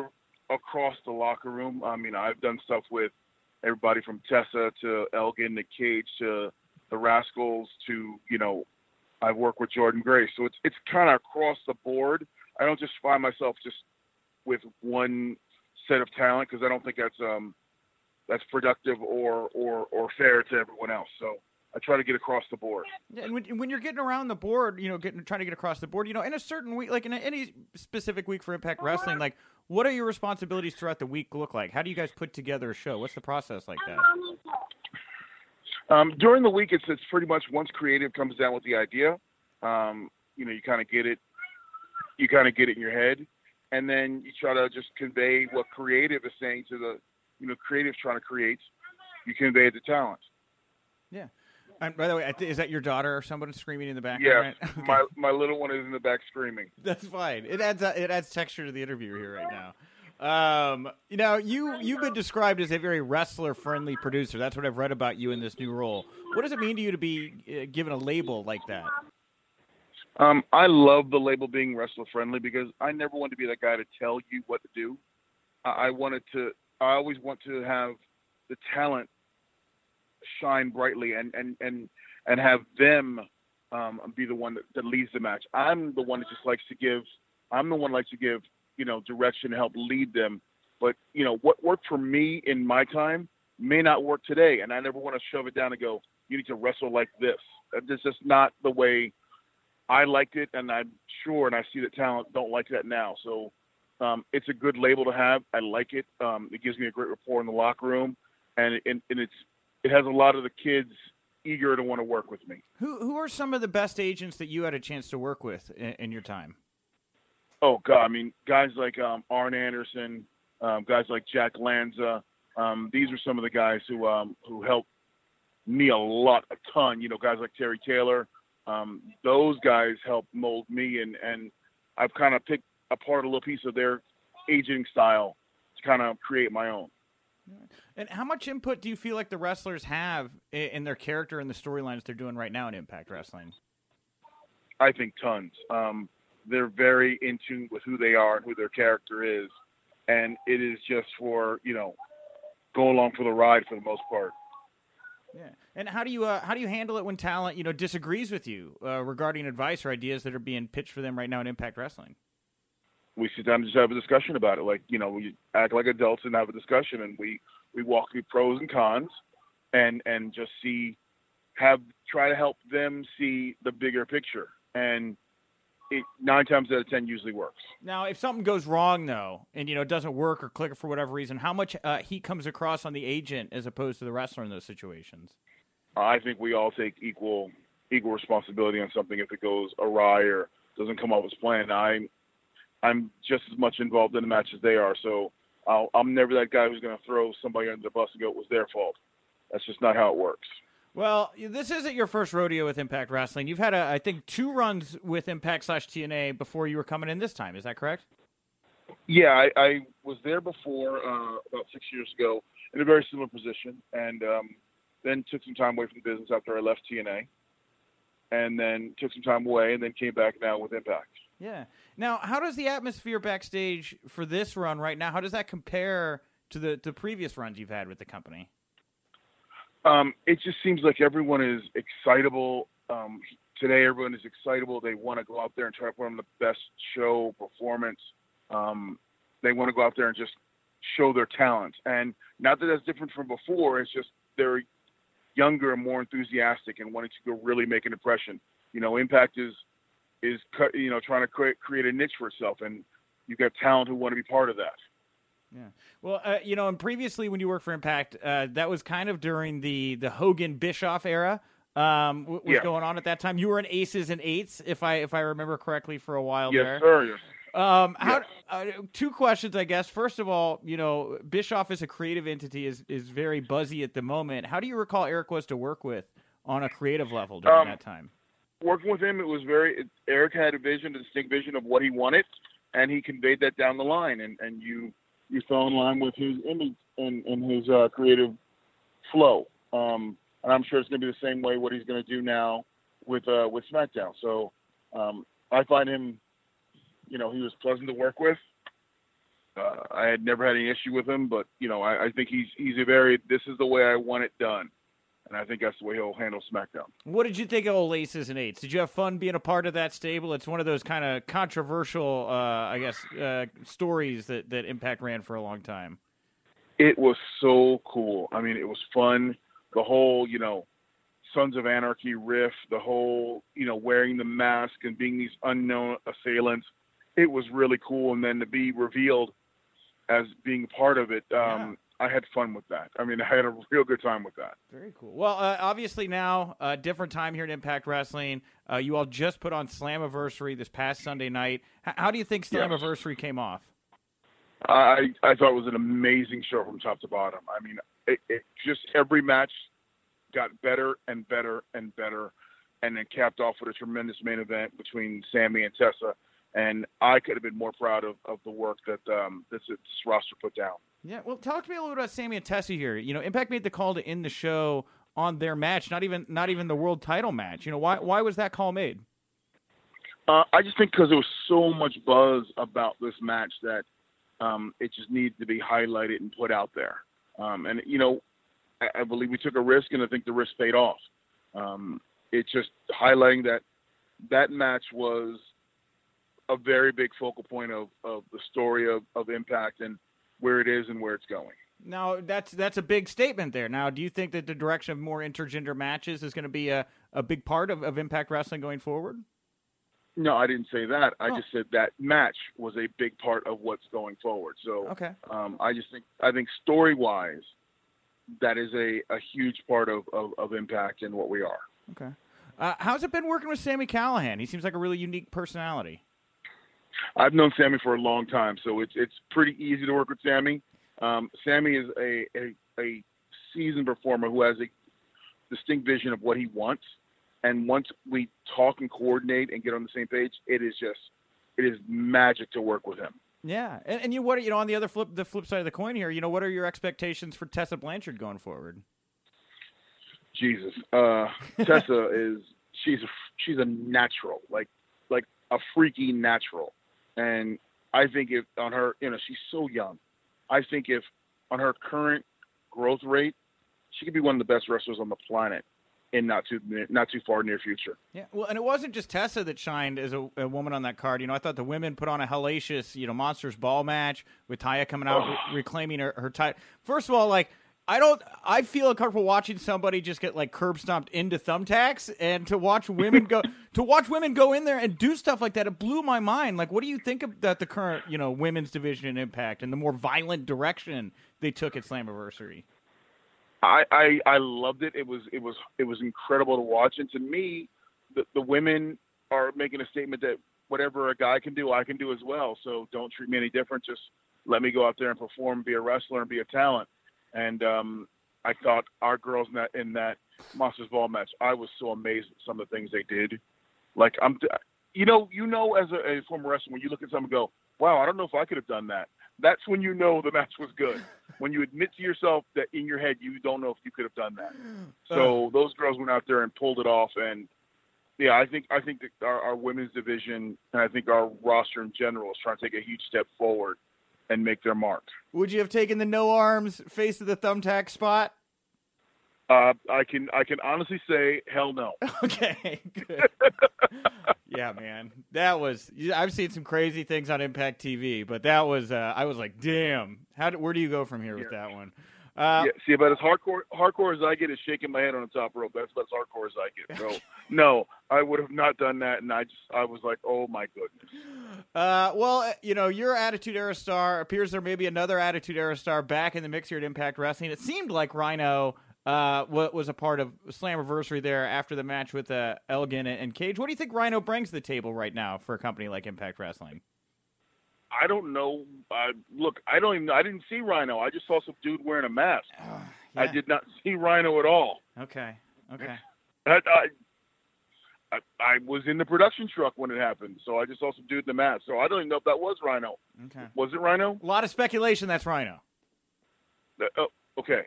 across the locker room. I mean, I've done stuff with everybody from Tessa to Elgin to Cage to the Rascals to, you know, I work with Jordan Grace. So it's kind of across the board. I don't just find myself just with one set of talent, because I don't think that's productive or fair to everyone else. So I try to get across the board. Yeah, and when you're getting around the board, you know, trying to get across the board, you know, in a certain week, like in any specific week for Impact Wrestling, like, what are your responsibilities throughout the week look like? How do you guys put together a show? What's the process like that? During the week, it's pretty much once creative comes down with the idea, you know, you kind of get it in your head, and then you try to just convey what creative is saying to the, you know, creative trying to create, you convey the talent. Yeah. And by the way, is that your daughter or someone screaming in the back? Yeah, right? Okay. my little one is in the back screaming. That's fine. It adds texture to the interview here right now. You know, you've been described as a very wrestler-friendly producer. That's what I've read about you in this new role. What does it mean to you to be given a label like that? I love the label being wrestler-friendly because I never wanted to be that guy to tell you what to do. I always want to have the talent shine brightly and have them be the one that leads the match. I'm the one that likes to give, you know, direction to help lead them. But, you know, what worked for me in my time may not work today. And I never want to shove it down and go, you need to wrestle like this. That's just not the way I liked it. And I'm sure, and I see that talent don't like that now. So it's a good label to have. I like it. It gives me a great rapport in the locker room. And it has a lot of the kids eager to want to work with me. Who are some of the best agents that you had a chance to work with in your time? Oh, God, I mean, guys like Arn Anderson, guys like Jack Lanza. These are some of the guys who helped me a ton. You know, guys like Terry Taylor. Those guys helped mold me, and I've kind of picked apart a little piece of their aging style to kind of create my own. And how much input do you feel like the wrestlers have in their character and the storylines they're doing right now in Impact Wrestling? I think tons. They're very in tune with who they are and who their character is. And it is just for, you know, go along for the ride for the most part. Yeah. And how do you handle it when talent, you know, disagrees with you regarding advice or ideas that are being pitched for them right now in Impact Wrestling? We sit down and just have a discussion about it. Like, you know, we act like adults and have a discussion, and we walk through pros and cons and just try to help them see the bigger picture. And, 9 times out of 10 usually works. Now, if something goes wrong, though, and, you know, it doesn't work or click for whatever reason, how much heat comes across on the agent as opposed to the wrestler in those situations? I think we all take equal responsibility on something if it goes awry or doesn't come up as planned. I'm just as much involved in the match as they are, so I'm never that guy who's going to throw somebody under the bus and go, it was their fault. That's just not how it works. Well, this isn't your first rodeo with Impact Wrestling. You've had, I think, 2 runs with Impact/TNA before you were coming in this time. Is that correct? Yeah, I was there before about 6 years ago in a very similar position, and then took some time away from the business after I left TNA, and then took some time away and then came back now with Impact. Yeah. Now, how does the atmosphere backstage for this run right now, how does that compare to the previous runs you've had with the company? It just seems like everyone is excitable. Today, everyone is excitable. They want to go out there and try to put on the best show performance. They want to go out there and just show their talent. And not that that's different from before. It's just they're younger and more enthusiastic and wanting to go really make an impression. You know, Impact is you know, trying to create a niche for itself, and you've got talent who want to be part of that. Yeah. Well, you know, and previously when you worked for Impact, that was kind of during the Hogan-Bischoff era. What was going on at that time? You were in Aces and Eights, if I remember correctly, for a while there. Yes, sir. Two questions, I guess. First of all, you know, Bischoff as a creative entity is very buzzy at the moment. How do you recall Eric was to work with on a creative level during that time? Working with him, Eric had a distinct vision of what he wanted, and he conveyed that down the line, and you fell in line with his image and his creative flow. And I'm sure it's going to be the same way what he's going to do now with SmackDown. So I find him, you know, he was pleasant to work with. I had never had any issue with him, but, you know, I think he's a very, this is the way I want it done. And I think that's the way he'll handle SmackDown. What did you think of old Aces and Eights? Did you have fun being a part of that stable? It's one of those kind of controversial, stories that Impact ran for a long time. It was so cool. I mean, it was fun. The whole, you know, Sons of Anarchy riff, the whole, you know, wearing the mask and being these unknown assailants. It was really cool. And then to be revealed as being part of it, I had fun with that. I mean, I had a real good time with that. Very cool. Well, obviously now, different time here at Impact Wrestling. You all just put on Slammiversary this past Sunday night. How do you think Slammiversary came off? I thought it was an amazing show from top to bottom. I mean, it just every match got better and better and better, and then capped off with a tremendous main event between Sami and Tessa. And I could have been more proud of the work that this roster put down. Yeah, well, talk to me a little bit about Sami and Tessa here. You know, Impact made the call to end the show on their match, not even the world title match. You know, why was that call made? I just think because there was so much buzz about this match that it just needed to be highlighted and put out there. And, you know, I believe we took a risk, and I think the risk paid off. It's just highlighting that match was a very big focal point of the story of Impact and where it is and where it's going. Now, that's a big statement there. Now, do you think that the direction of more intergender matches is going to be a big part of Impact Wrestling going forward? No, I didn't say that. I just said that match was a big part of what's going forward. So I think story-wise, that is a huge part of Impact and what we are. Okay. How's it been working with Sami Callihan? He seems like a really unique personality. I've known Sami for a long time, so it's pretty easy to work with Sami. Sami is a seasoned performer who has a distinct vision of what he wants, and once we talk and coordinate and get on the same page, it is magic to work with him. Yeah, and on the other flip side of the coin here, you know, what are your expectations for Tessa Blanchard going forward? Jesus, Tessa she's a natural, like a freaky natural. And I think if on her, you know, she's so young. I think if on her current growth rate, she could be one of the best wrestlers on the planet in not too far near future. Yeah, well, and it wasn't just Tessa that shined as a woman on that card. You know, I thought the women put on a hellacious, you know, Monsters Ball match with Taya coming out reclaiming her title. First of all, like, I feel uncomfortable watching somebody just get like curb stomped into thumbtacks, and to watch women go in there and do stuff like that, it blew my mind. Like, what do you think about the current, you know, women's division in Impact and the more violent direction they took at Slammiversary? I loved it. It was incredible to watch. And to me, the women are making a statement that whatever a guy can do, I can do as well. So don't treat me any different. Just let me go out there and perform, be a wrestler, and be a talent. And I thought our girls in that Monsters Ball match, I was so amazed at some of the things they did. Like, you know, as a former wrestler, when you look at something and go, wow, I don't know if I could have done that. That's when you know the match was good. When you admit to yourself that in your head, you don't know if you could have done that. So those girls went out there and pulled it off. And yeah, I think that our women's division, and I think our roster in general, is trying to take a huge step forward and make their mark. Would you have taken the no arms face of the thumbtack spot? I can honestly say hell no. Okay, good. Yeah, man, that was. I've seen some crazy things on Impact TV, but that was. I was like, damn. Where do you go from here with that one? Yeah, see, about as hardcore as I get is shaking my head on the top rope. That's about as hardcore as I get. So no, I would have not done that, and I was like, oh my goodness. Well, you know, your Attitude Era star appears there may be another Attitude Era star back in the mix here at Impact Wrestling. It seemed like Rhino. What was a part of Slammiversary there after the match with Elgin and Cage. What do you think Rhino brings to the table right now for a company like Impact Wrestling? I don't know. Look, I didn't see Rhino. I just saw some dude wearing a mask. Yeah. I did not see Rhino at all. Okay. I was in the production truck when it happened, so I just saw some dude in the mask. So I don't even know if that was Rhino. Okay. Was it Rhino? A lot of speculation that's Rhino. Okay.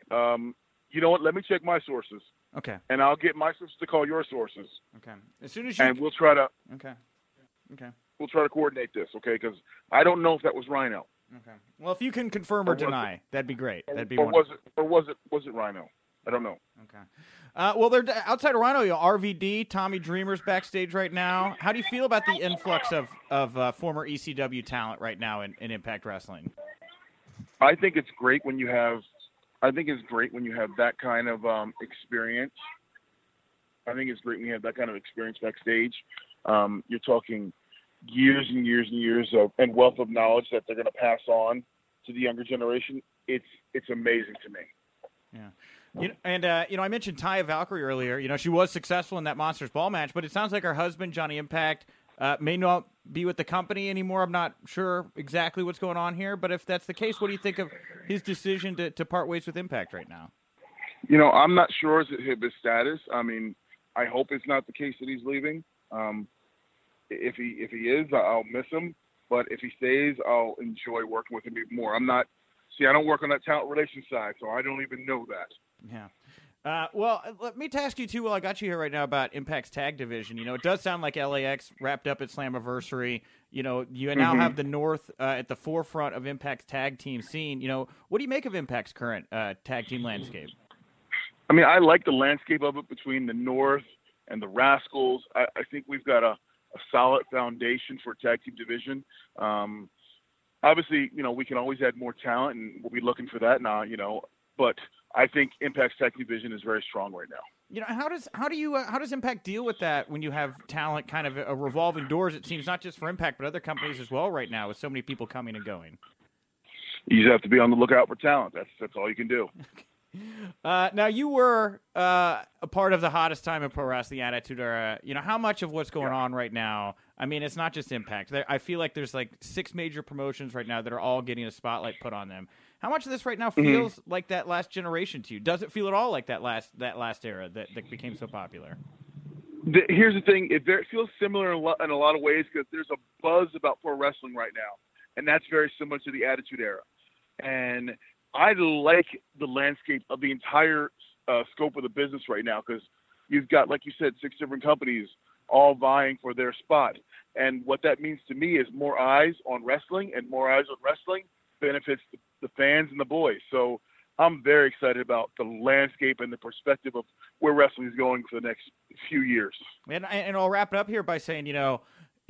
You know what? Let me check my sources. Okay. And I'll get my sources to call your sources. Okay. As soon as you... And we'll try to... Okay. We'll try to coordinate this, okay? Because I don't know if that was Rhino. Okay. Well, if you can confirm or deny, that'd be great. That'd be wonderful. Was it Rhino? I don't know. Okay. Well, they're outside of Rhino, RVD, Tommy Dreamer's backstage right now. How do you feel about the influx of former ECW talent right now in Impact Wrestling? I think it's great when you have that kind of experience. I think it's great when you have that kind of experience backstage. You're talking years and years and years and wealth of knowledge that they're going to pass on to the younger generation. It's amazing to me. Yeah. I mentioned Taya Valkyrie earlier. You know, she was successful in that Monsters Ball match, but it sounds like her husband, Johnny Impact, may not be with the company anymore. I'm not sure exactly what's going on here, but if that's the case, what do you think of his decision to part ways with Impact right now? You know, I'm not sure as it his status. I mean, I hope it's not the case that he's leaving. If he is, I'll miss him. But if he stays, I'll enjoy working with him even more. I don't work on that talent relations side, so I don't even know that. Yeah. Well, let me ask you, too, while I got you here right now, about Impact's tag division. You know, it does sound like LAX wrapped up at Slammiversary. You know, you now have the North at the forefront of Impact's tag team scene. You know, what do you make of Impact's current tag team landscape? I mean, I like the landscape of it between the North and the Rascals. I think we've got a solid foundation for tag team division. Obviously, you know, we can always add more talent, and we'll be looking for that now, you know, but I think Impact's tech division is very strong right now. You know, how does Impact deal with that when you have talent kind of revolving doors? It seems not just for Impact, but other companies as well right now with so many people coming and going. You just have to be on the lookout for talent. That's all you can do. Now, you were a part of the hottest time in pro wrestling, the Attitude Era. You know, how much of what's going on right now? I mean, it's not just Impact. I feel like there's like 6 major promotions right now that are all getting a spotlight put on them. How much of this right now feels like that last generation to you? Does it feel at all like that last era that became so popular? Here's the thing. It feels similar in a lot of ways because there's a buzz about pro wrestling right now, and that's very similar to the Attitude Era. And I like the landscape of the entire scope of the business right now because you've got, like you said, 6 different companies all vying for their spot. And what that means to me is more eyes on wrestling, and more eyes on wrestling benefits the fans and the boys. So I'm very excited about the landscape and the perspective of where wrestling is going for the next few years. And I'll wrap it up here by saying, you know,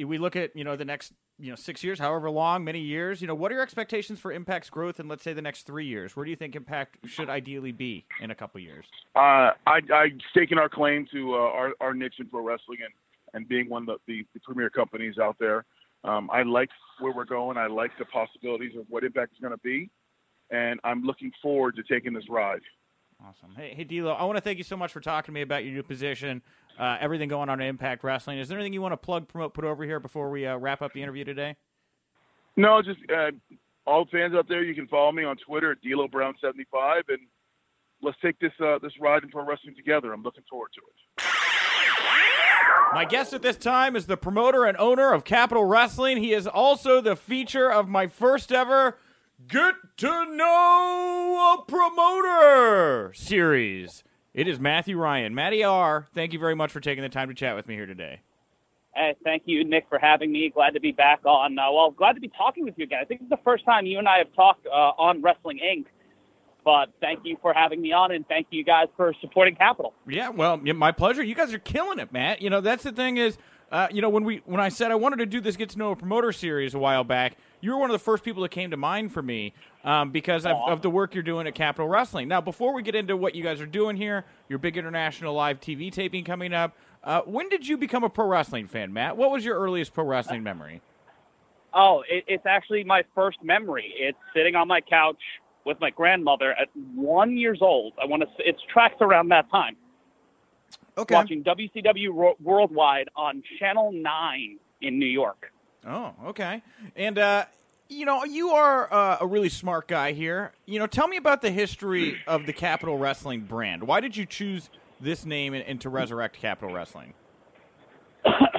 we look at, you know, the next, you know, 6 years, however long, many years, you know, what are your expectations for Impact's growth in, let's say, the next 3 years? Where do you think Impact should ideally be in a couple years? I've taken our claim to our niche in pro wrestling and being one of the premier companies out there. I like where we're going. I like the possibilities of what Impact is going to be, and I'm looking forward to taking this ride. Awesome. Hey, D'Lo, I want to thank you so much for talking to me about your new position, everything going on at Impact Wrestling. Is there anything you want to plug, promote, put over here before we wrap up the interview today? No, just all fans out there, you can follow me on Twitter at D'Lo Brown 75, and let's take this ride in pro wrestling together. I'm looking forward to it. My guest at this time is the promoter and owner of Capital Wrestling. He is also the feature of my first ever Get to Know a Promoter series. It is Matthew Ryan. Matty R., thank you very much for taking the time to chat with me here today. Hey, thank you, Nick, for having me. Glad to be back on. Well, glad to be talking with you again. I think it's the first time you and I have talked on Wrestling Inc., but thank you for having me on, and thank you guys for supporting Capital. Yeah, well, my pleasure. You guys are killing it, Matt. You know, that's the thing is, when I said I wanted to do this Get to Know a Promoter series a while back, you were one of the first people that came to mind for me because of the work you're doing at Capital Wrestling. Now, before we get into what you guys are doing here, your big international live TV taping coming up, when did you become a pro wrestling fan, Matt? What was your earliest pro wrestling memory? Oh, it's actually my first memory. It's sitting on my couch with my grandmother at 1 year old. It's tracks around that time. Okay. Watching WCW Worldwide on Channel 9 in New York. Oh, okay. And, you are a really smart guy here. Tell me about the history of the Capital Wrestling brand. Why did you choose this name and to resurrect Capital Wrestling?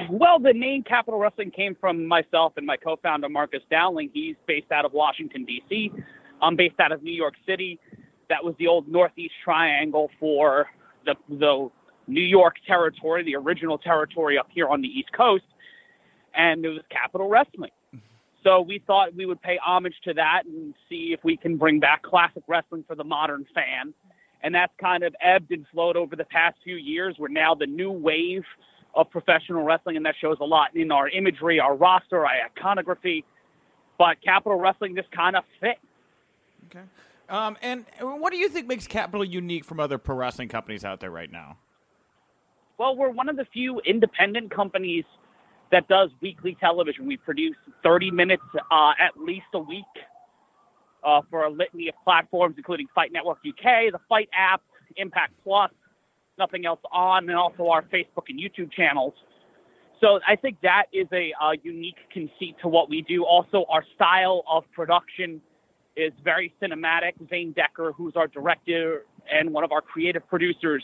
Well, the name Capital Wrestling came from myself and my co-founder, Marcus Dowling. He's based out of Washington, D.C. I'm based out of New York City. That was the old Northeast Triangle for the New York territory, the original territory up here on the East Coast, and it was Capital Wrestling. So we thought we would pay homage to that and see if we can bring back classic wrestling for the modern fan. And that's kind of ebbed and flowed over the past few years. We're now the new wave of professional wrestling, and that shows a lot in our imagery, our roster, our iconography. But Capital Wrestling just kind of fit. Okay. And what do you think makes Capital unique from other pro wrestling companies out there right now? Well, we're one of the few independent companies that does weekly television. We produce 30 minutes at least a week for a litany of platforms, including Fight Network UK, the Fight app, Impact Plus, Nothing Else On, and also our Facebook and YouTube channels. So I think that is a unique conceit to what we do. Also, our style of production is very cinematic. Zane Decker, who's our director and one of our creative producers,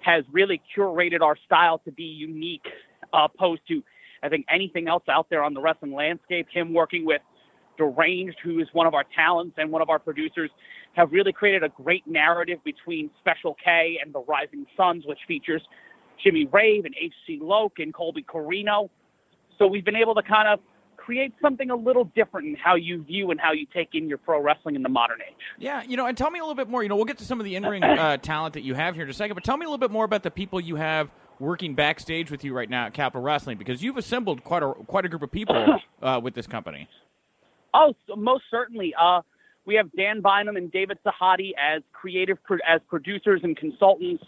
has really curated our style to be unique, opposed to, I think, anything else out there on the wrestling landscape. Him working with Deranged, who is one of our talents and one of our producers, have really created a great narrative between Special K and the Rising Suns, which features Jimmy Rave and H.C. Loke and Colby Corino. So we've been able to kind of create something a little different in how you view and how you take in your pro wrestling in the modern age. Yeah, and tell me a little bit more. We'll get to some of the in-ring talent that you have here in a second, but tell me a little bit more about the people you have working backstage with you right now at Capital Wrestling, because you've assembled quite a group of people with this company. Oh, so most certainly. We have Dan Bynum and David Sahadi as producers and consultants.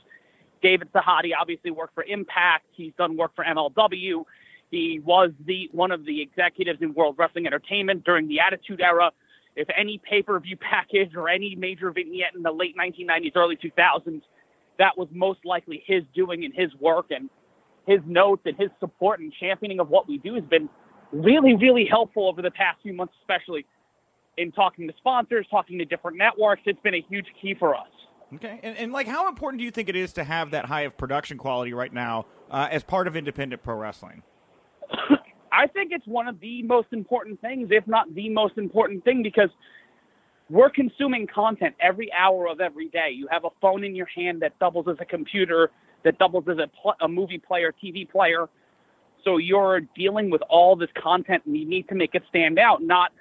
David Sahadi obviously worked for Impact. He's done work for MLW. He was one of the executives in World Wrestling Entertainment during the Attitude Era. If any pay-per-view package or any major vignette in the late 1990s, early 2000s, that was most likely his doing and his work, and his notes and his support and championing of what we do has been really, really helpful over the past few months, especially in talking to sponsors, talking to different networks. It's been a huge key for us. Okay. And how important do you think it is to have that high of production quality right now as part of independent pro wrestling? I think it's one of the most important things, if not the most important thing, because we're consuming content every hour of every day. You have a phone in your hand that doubles as a computer, that doubles as a movie player, TV player. So you're dealing with all this content, and you need to make it stand out. Not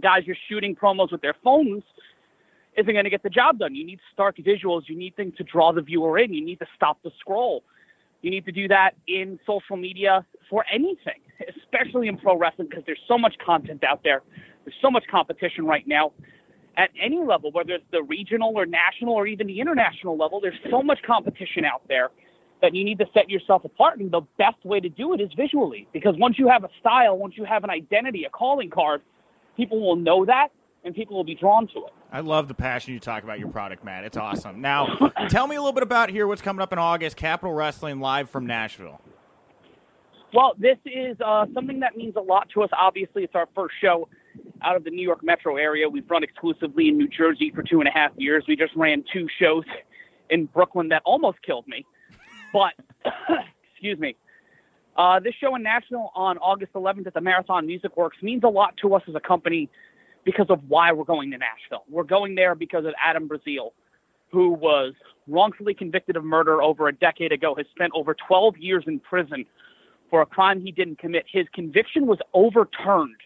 guys you're shooting promos with their phones isn't going to get the job done. You need stark visuals. You need things to draw the viewer in. You need to stop the scroll. You need to do that in social media for anything, especially in pro wrestling, because there's so much content out there. There's so much competition right now at any level, whether it's the regional or national or even the international level. There's so much competition out there that you need to set yourself apart, and the best way to do it is visually, because once you have a style, once you have an identity, a calling card, people will know that, and people will be drawn to it. I love the passion you talk about your product, Matt. It's awesome. Now, tell me a little bit about here what's coming up in August, Capital Wrestling Live from Nashville. Well, this is something that means a lot to us, obviously. It's our first show out of the New York metro area. We've run exclusively in New Jersey for 2.5 years. We just ran 2 shows in Brooklyn that almost killed me. But, excuse me, this show in Nashville on August 11th at the Marathon Music Works means a lot to us as a company because of why we're going to Nashville. We're going there because of Adam Brazil, who was wrongfully convicted of murder over a decade ago, has spent over 12 years in prison for a crime he didn't commit. His conviction was overturned,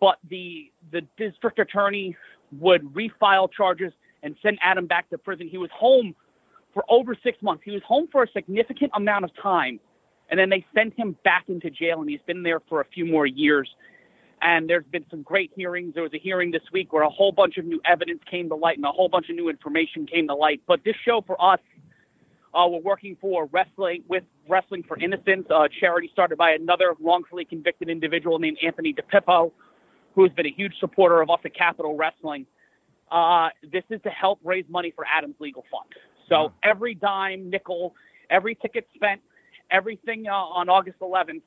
but the district attorney would refile charges and send Adam back to prison. He was home for over 6 months. He was home for a significant amount of time, and then they sent him back into jail, and he's been there for a few more years. And there's been some great hearings. There was a hearing this week where a whole bunch of new evidence came to light and a whole bunch of new information came to light. But this show for us, we're working for Wrestling for Innocence, a charity started by another wrongfully convicted individual named Anthony DePippo, who's been a huge supporter of us at Capital Wrestling. This is to help raise money for Adam's legal fund. So every dime, nickel, every ticket spent, everything on August 11th,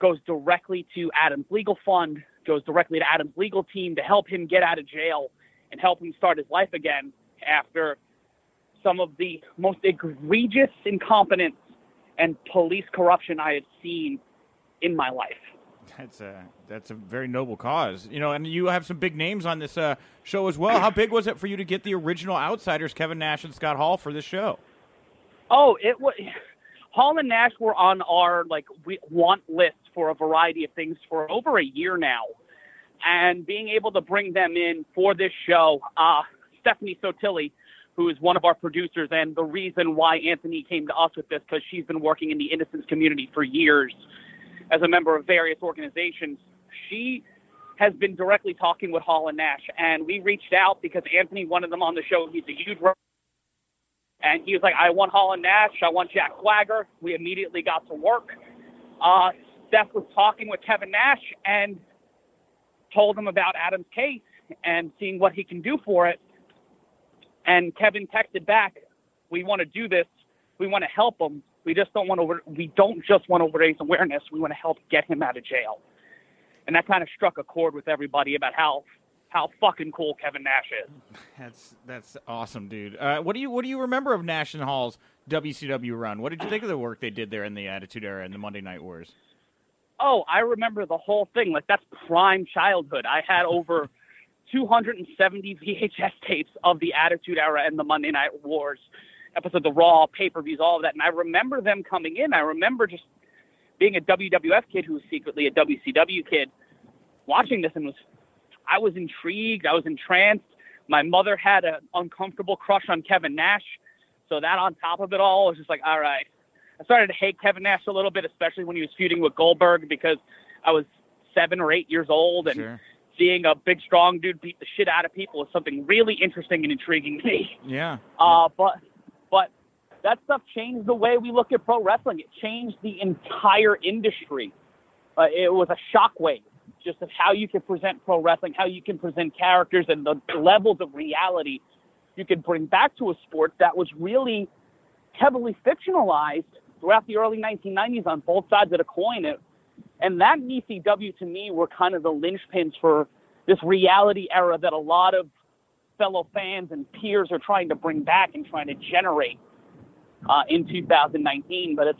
goes directly to Adam's legal fund, goes directly to Adam's legal team to help him get out of jail and help him start his life again after some of the most egregious incompetence and police corruption I have seen in my life. That's a very noble cause. You know, and you have some big names on this show as well. How big was it for you to get the original outsiders, Kevin Nash and Scott Hall, for this show? Oh, it was... Hall and Nash were on our want list for a variety of things for over a year now, and being able to bring them in for this show, Stephanie Sotilli, who is one of our producers and the reason why Anthony came to us with this, because she's been working in the innocence community for years as a member of various organizations. She has been directly talking with Hall and Nash, and we reached out because Anthony wanted them on the show. He's a huge. And he was like, I want Hall and Nash. I want Jack Swagger. We immediately got to work. Steph was talking with Kevin Nash and told him about Adam's case and seeing what he can do for it. And Kevin texted back, we want to do this. We want to help him. We don't just want to raise awareness. We want to help get him out of jail. And that kind of struck a chord with everybody about how fucking cool Kevin Nash is. That's awesome, dude. What do you remember of Nash and Hall's WCW run? What did you think of the work they did there in the Attitude Era and the Monday Night Wars? Oh, I remember the whole thing. That's prime childhood. I had over 270 VHS tapes of the Attitude Era and the Monday Night Wars episodes, the Raw, pay-per-views, all of that. And I remember them coming in. I remember just being a WWF kid who was secretly a WCW kid, watching this, and I was intrigued. I was entranced. My mother had an uncomfortable crush on Kevin Nash. So that on top of it all, I was just like, all right. I started to hate Kevin Nash a little bit, especially when he was feuding with Goldberg, because I was 7 or 8 years old, and seeing a big, strong dude beat the shit out of people was something really interesting and intriguing to me. Yeah. But that stuff changed the way we look at pro wrestling. It changed the entire industry. It was a shockwave. Just of how you can present pro wrestling, how you can present characters, and the levels of reality you can bring back to a sport that was really heavily fictionalized throughout the early 1990s on both sides of the coin. And that and ECW, to me, were kind of the linchpins for this reality era that a lot of fellow fans and peers are trying to bring back and trying to generate in 2019. But it's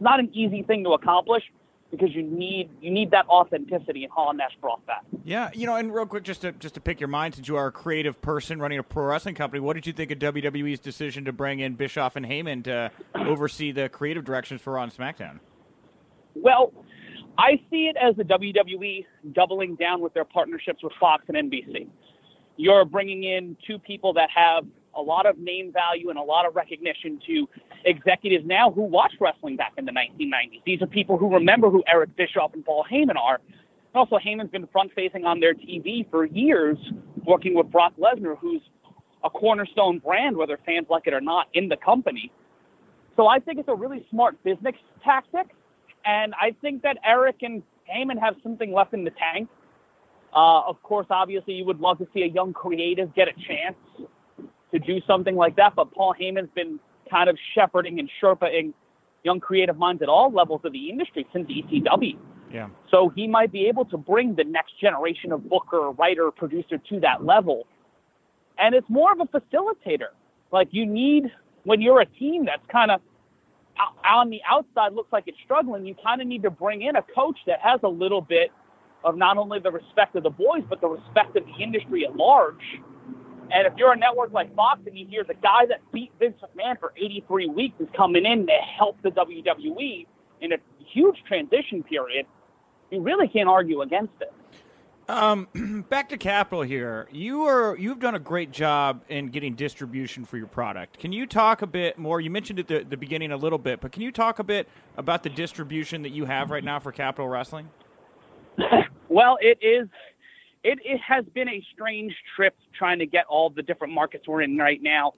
not an easy thing to accomplish, because you need that authenticity, and Hall & Nash brought that. Yeah, you know, and real quick, just to pick your mind, since you are a creative person running a pro wrestling company, what did you think of WWE's decision to bring in Bischoff and Heyman to oversee the creative directions for Raw and SmackDown? Well, I see it as the WWE doubling down with their partnerships with Fox and NBC. You're bringing in two people that have a lot of name value and a lot of recognition to executives now who watched wrestling back in the 1990s. These are people who remember who Eric Bischoff and Paul Heyman are. And also, Heyman's been front-facing on their TV for years, working with Brock Lesnar, who's a cornerstone brand, whether fans like it or not, in the company. So I think it's a really smart business tactic, and I think that Eric and Heyman have something left in the tank. Of course, obviously, you would love to see a young creative get a chance to do something like that, but Paul Heyman's been kind of shepherding and sherpaing young creative minds at all levels of the industry since ECW. Yeah. So he might be able to bring the next generation of booker, writer, producer to that level. And it's more of a facilitator. Like, you need, when you're a team that's kind of on the outside looks like it's struggling, you kind of need to bring in a coach that has a little bit of not only the respect of the boys, but the respect of the industry at large. And if you're a network like Fox and you hear the guy that beat Vince McMahon for 83 weeks is coming in to help the WWE in a huge transition period, you really can't argue against it. Back to Capital here. You've done a great job in getting distribution for your product. Can you talk a bit more? You mentioned it at the beginning a little bit, but can you talk a bit about the distribution that you have right now for Capital Wrestling? Well, it has been a strange trip trying to get all the different markets we're in right now.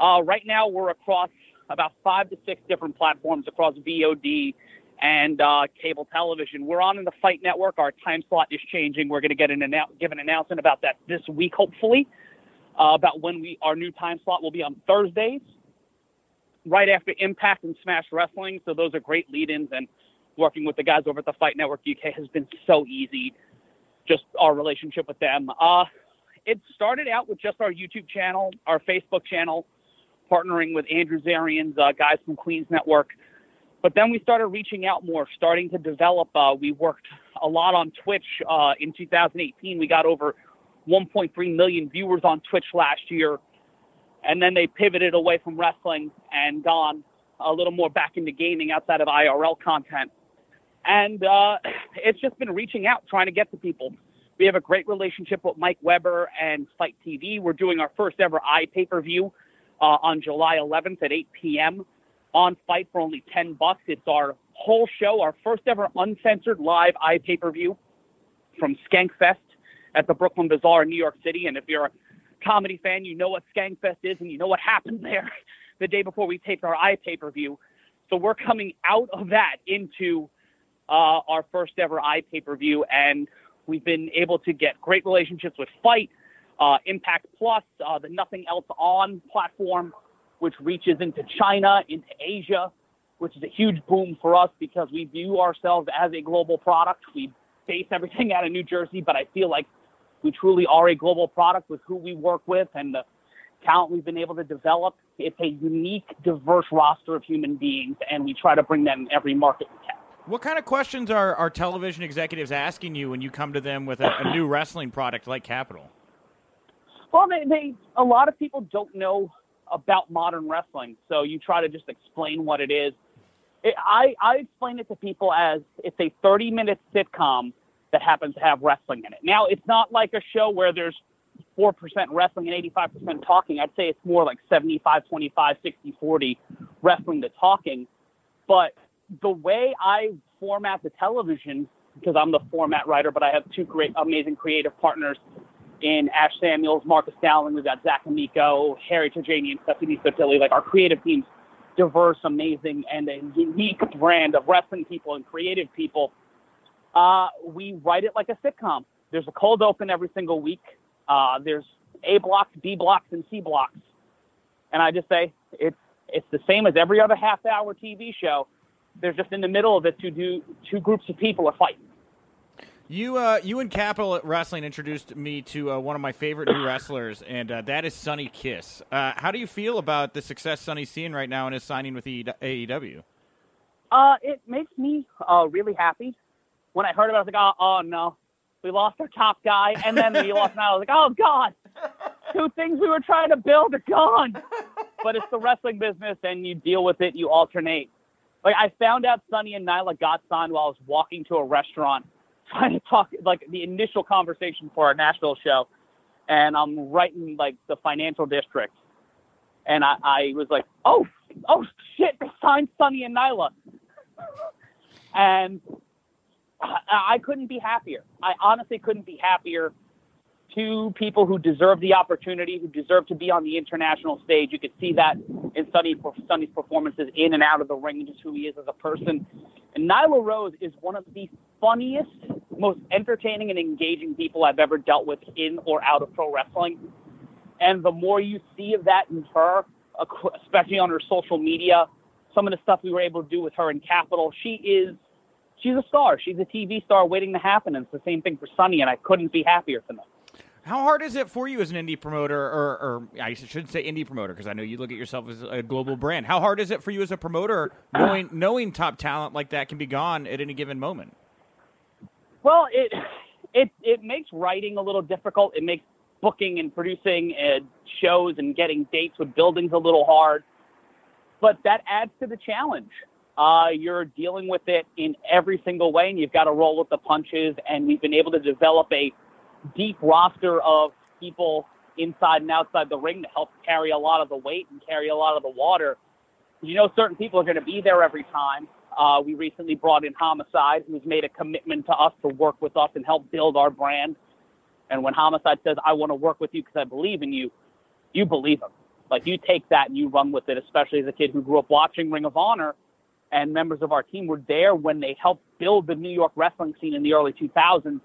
Right now we're across about 5 to 6 different platforms across VOD and cable television. We're on in the Fight Network. Our time slot is changing. We're going to get an announcement about that this week, hopefully, about when our new time slot will be on Thursdays, right after Impact and Smash Wrestling. So those are great lead-ins, and working with the guys over at the Fight Network UK has been so easy, just our relationship with them. It started out with just our YouTube channel, our Facebook channel, partnering with Andrew Zarian's guys from Queens Network. But then we started reaching out more, starting to develop. We worked a lot on Twitch. In 2018, we got over 1.3 million viewers on Twitch last year. And then they pivoted away from wrestling and gone a little more back into gaming outside of IRL content. And it's just been reaching out, trying to get to people. We have a great relationship with Mike Weber and Fight TV. We're doing our first ever iPay-per-view on July 11th at 8 p.m. on Fight for only $10. It's our whole show, our first ever uncensored live iPay-per-view from Skankfest at the Brooklyn Bazaar in New York City. And if you're a comedy fan, you know what Skankfest is and you know what happened there the day before we taped our iPay-per-view. So we're coming out of that into our first ever iPay-per-view, and we've been able to get great relationships with Fight, Impact Plus, the Nothing Else On platform, which reaches into China, into Asia, which is a huge boom for us because we view ourselves as a global product. We base everything out of New Jersey, but I feel like we truly are a global product with who we work with and the talent we've been able to develop. It's a unique, diverse roster of human beings, and we try to bring them in every market we can. What kind of questions are television executives asking you when you come to them with a new wrestling product like Capital? Well, a lot of people don't know about modern wrestling, so you try to just explain what it is. I explain it to people as it's a 30-minute sitcom that happens to have wrestling in it. Now, it's not like a show where there's 4% wrestling and 85% talking. I'd say it's more like 75-25, 60-40 wrestling to talking, but the way I format the television, because I'm the format writer, but I have two great, amazing creative partners in Ash Samuels, Marcus Dowling. We've got Zach Amico, Harry Turjanian, Stephanie Sotilli. Like, our creative team's diverse, amazing, and a unique brand of wrestling people and creative people. We write it like a sitcom. There's a cold open every single week. There's A blocks, B blocks, and C blocks. And I just say it's the same as every other half-hour TV show. They're just in the middle of it. Two groups of people are fighting. You and Capital Wrestling introduced me to one of my favorite new wrestlers, and that is Sonny Kiss. How do you feel about the success Sonny's seeing right now in his signing with AEW? It makes me really happy. When I heard about it, I was like, oh no, we lost our top guy, and then we lost now. I was like, oh God, two things we were trying to build are gone. But it's the wrestling business, and you deal with it, you alternate. Like, I found out Sonny and Nyla got signed while I was walking to a restaurant trying to talk, like, the initial conversation for our Nashville show. And I'm right in, like, the financial district. And I was like, oh, shit, they signed Sonny and Nyla. And I couldn't be happier. I honestly couldn't be happier. Two people who deserve the opportunity, who deserve to be on the international stage. You could see that in Sonny's performances in and out of the ring and just who he is as a person. And Nyla Rose is one of the funniest, most entertaining and engaging people I've ever dealt with in or out of pro wrestling. And the more you see of that in her, especially on her social media, some of the stuff we were able to do with her in Capital, she is she's a star. She's a TV star waiting to happen, and it's the same thing for Sunny, and I couldn't be happier for them. How hard is it for you as an indie promoter, or I shouldn't say indie promoter, because I know you look at yourself as a global brand. How hard is it for you as a promoter knowing top talent like that can be gone at any given moment? Well, it makes writing a little difficult. It makes booking and producing shows and getting dates with buildings a little hard. But that adds to the challenge. You're dealing with it in every single way, and you've got to roll with the punches. And we've been able to develop a deep roster of people inside and outside the ring to help carry a lot of the weight and carry a lot of the water. You know, certain people are going to be there every time. We recently brought in Homicide, who's made a commitment to us to work with us and help build our brand. And when Homicide says, I want to work with you because I believe in you, you believe him. Like, you take that and you run with it, especially as a kid who grew up watching Ring of Honor, and members of our team were there when they helped build the New York wrestling scene in the early 2000s.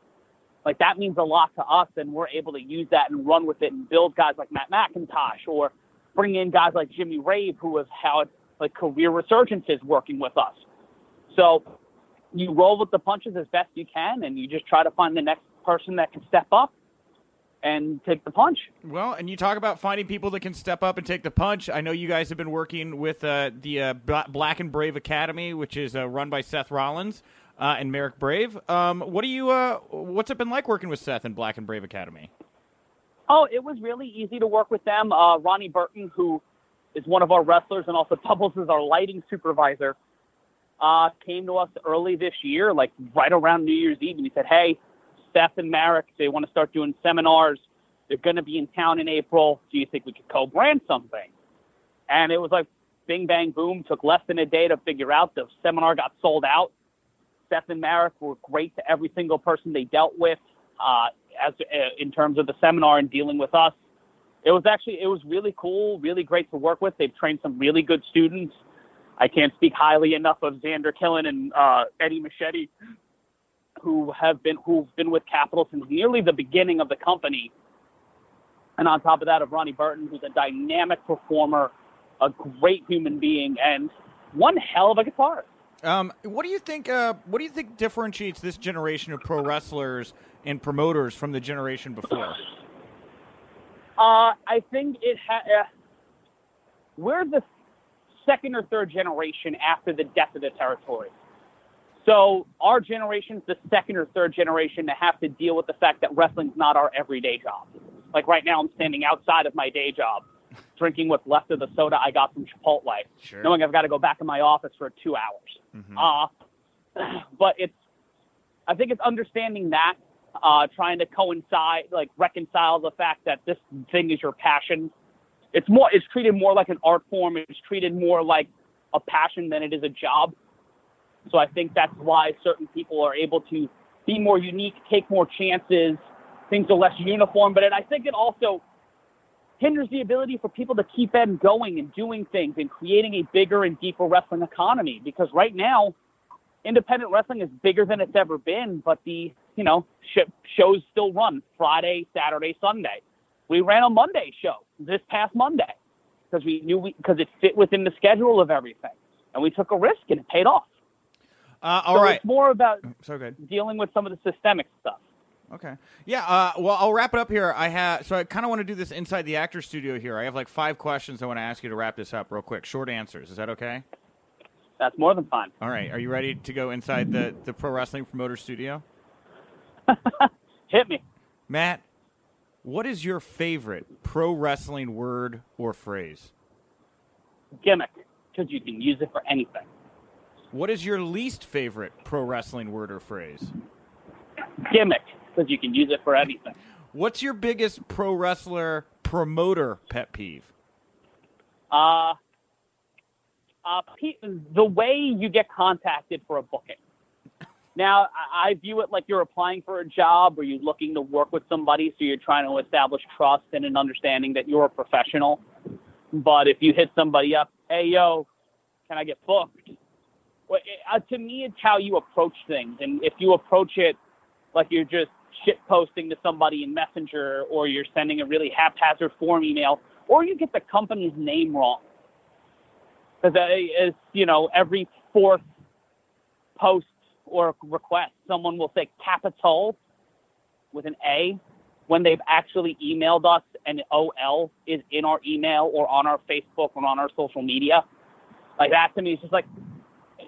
Like, that means a lot to us, and we're able to use that and run with it and build guys like Matt McIntosh or bring in guys like Jimmy Rave, who has had, like, career resurgences working with us. So you roll with the punches as best you can, and you just try to find the next person that can step up and take the punch. Well, and you talk about finding people that can step up and take the punch. I know you guys have been working with the Black and Brave Academy, which is run by Seth Rollins and Merrick Brave. What's it been like working with Seth and Black and Brave Academy? Oh, it was really easy to work with them. Ronnie Burton, who is one of our wrestlers and also doubles as our lighting supervisor, came to us early this year, like right around New Year's Eve, and he said, "Hey, Seth and Merrick, they want to start doing seminars. They're going to be in town in April. Do you think we could co-brand something?" And it was like bing, bang, boom. Took less than a day to figure out. The seminar got sold out. Seth and Merrick were great to every single person they dealt with in terms of the seminar and dealing with us. It was really cool, really great to work with. They've trained some really good students. I can't speak highly enough of Xander Killen and Eddie Machete, who've been with Capital since nearly the beginning of the company. And on top of that, of Ronnie Burton, who's a dynamic performer, a great human being, and one hell of a guitarist. What do you think differentiates this generation of pro wrestlers and promoters from the generation before? I think we're the second or third generation after the death of the territory. So our generation's the second or third generation to have to deal with the fact that wrestling's not our everyday job. Like right now, I'm standing outside of my day job, drinking what's left of the soda I got from Chipotle, sure, knowing I've got to go back in my office for 2 hours. Mm-hmm. But I think it's understanding that, trying to coincide, like reconcile the fact that this thing is your passion. It's treated more like an art form. It's treated more like a passion than it is a job. So I think that's why certain people are able to be more unique, take more chances, things are less uniform. But I think it also hinders the ability for people to keep on going and doing things and creating a bigger and deeper wrestling economy. Because right now, independent wrestling is bigger than it's ever been, but the shows still run Friday, Saturday, Sunday. We ran a Monday show this past Monday because because it fit within the schedule of everything, and we took a risk and it paid off. All right. It's more about dealing with some of the systemic stuff. Okay. Yeah. Well, I'll wrap it up here. So I kind of want to do this inside the actor studio here. I have like 5 questions I want to ask you to wrap this up real quick. Short answers. Is that okay? That's more than fine. All right. Are you ready to go inside the pro wrestling promoter studio? Hit me. Matt, what is your favorite pro wrestling word or phrase? Gimmick, because you can use it for anything. What is your least favorite pro wrestling word or phrase? Gimmick, because you can use it for anything. What's your biggest pro wrestler promoter pet peeve? The way you get contacted for a booking. Now, I view it like you're applying for a job or you're looking to work with somebody, so you're trying to establish trust and an understanding that you're a professional. But if you hit somebody up, hey, yo, can I get booked? To me, it's how you approach things. And if you approach it like you're just shitposting to somebody in Messenger, or you're sending a really haphazard form email, or you get the company's name wrong. Because every fourth post or request, someone will say capital with an A when they've actually emailed us, and OL is in our email or on our Facebook or on our social media. Like, that to me is just like,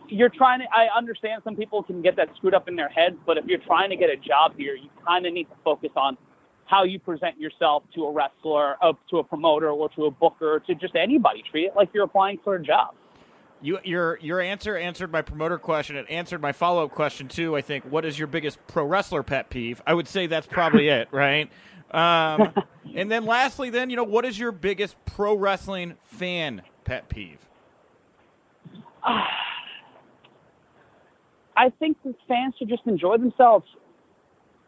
you're trying to, I understand some people can get that screwed up in their heads, but if you're trying to get a job here, you kind of need to focus on how you present yourself to a wrestler, to a promoter, or to a booker, to just anybody. Treat it like you're applying for a job. Your answer answered my promoter question. It answered my follow-up question, too, I think. What is your biggest pro wrestler pet peeve? I would say that's probably it, right? And then lastly, then, you know, what is your biggest pro wrestling fan pet peeve? I think the fans should just enjoy themselves.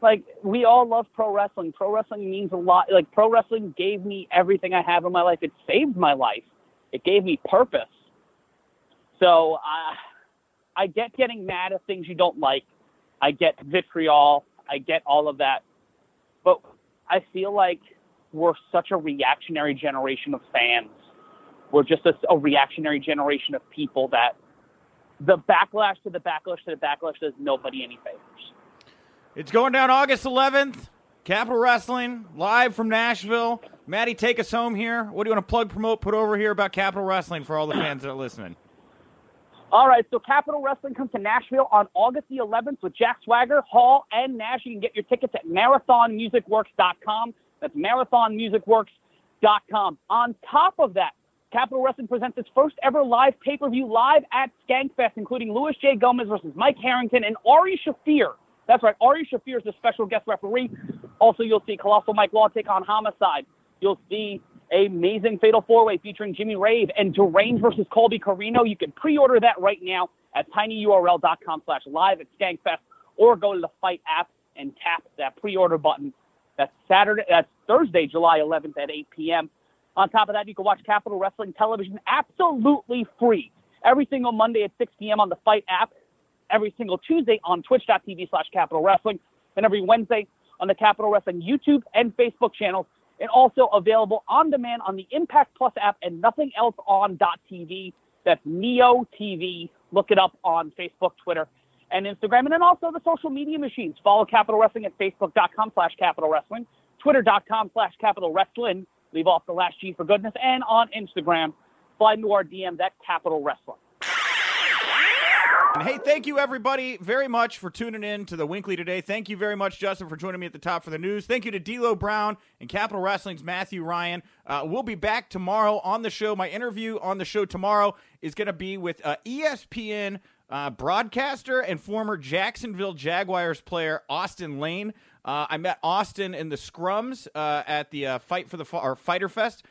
Like, we all love pro wrestling. Pro wrestling means a lot. Like, pro wrestling gave me everything I have in my life. It saved my life. It gave me purpose. So I get getting mad at things you don't like. I get vitriol. I get all of that. But I feel like we're such a reactionary generation of fans. We're just a reactionary generation of people that the backlash to the backlash to the backlash does nobody any favors. It's going down August 11th. Capital Wrestling, live from Nashville. Maddie, take us home here. What do you want to plug, promote, put over here about Capital Wrestling for all the fans that are listening? All right, so Capital Wrestling comes to Nashville on August the 11th with Jack Swagger, Hall, and Nash. You can get your tickets at marathonmusicworks.com. That's marathonmusicworks.com. On top of that, Capital Wrestling presents its first ever live pay-per-view live at Skankfest, including Louis J. Gomez versus Mike Harrington and Ari Shaffir. That's right, Ari Shaffir is the special guest referee. Also, you'll see Colossal Mike Law take on Homicide. You'll see Amazing Fatal 4-Way featuring Jimmy Rave and Deranged versus Colby Carino. You can pre-order that right now at tinyurl.com/live at Skankfest, or go to the Fyte app and tap that pre-order button. That's Thursday, July 11th at 8 p.m. On top of that, you can watch Capital Wrestling Television absolutely free every single Monday at 6 p.m. on the Fyte app, every single Tuesday on twitch.tv/Capital Wrestling, and every Wednesday on the Capital Wrestling YouTube and Facebook channels, and also available on demand on the Impact Plus app and Nothing Else On.tv. That's Neo TV. Look it up on Facebook, Twitter, and Instagram. And then also the social media machines. Follow Capital Wrestling at facebook.com/Capital Wrestling, twitter.com/Capital Wrestling. Leave off the last G for goodness. And on Instagram, slide into our DMs at Capital Wrestling. And hey, thank you, everybody, very much for tuning in to the Winkley today. Thank you very much, Justin, for joining me at the top for the news. Thank you to D'Lo Brown and Capital Wrestling's Matthew Ryan. We'll be back tomorrow on the show. My interview on the show tomorrow is going to be with ESPN broadcaster and former Jacksonville Jaguars player Austin Lane. I met Austin in the scrums at the Fyter Fest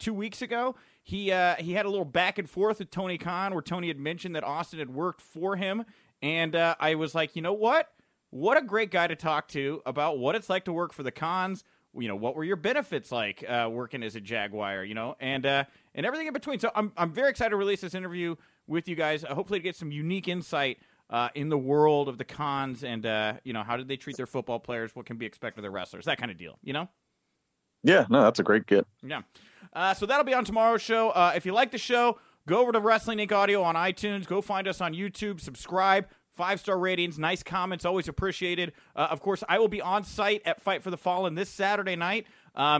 2 weeks ago. He had a little back and forth with Tony Khan, where Tony had mentioned that Austin had worked for him, and I was like, you know what? What a great guy to talk to about what it's like to work for the Khans. You know, what were your benefits like working as a Jaguar? You know, and everything in between. So I'm very excited to release this interview with you guys. Hopefully, to get some unique insight in the world of the Khans, and you know, how did they treat their football players? What can be expected of their wrestlers? That kind of deal. You know. Yeah, no, that's a great get. Yeah. So that'll be on tomorrow's show. If you like the show, go over to Wrestling Inc. Audio on iTunes. Go find us on YouTube. Subscribe. 5-star ratings. Nice comments. Always appreciated. Of course, I will be on site at Fyte for the Fallen this Saturday night.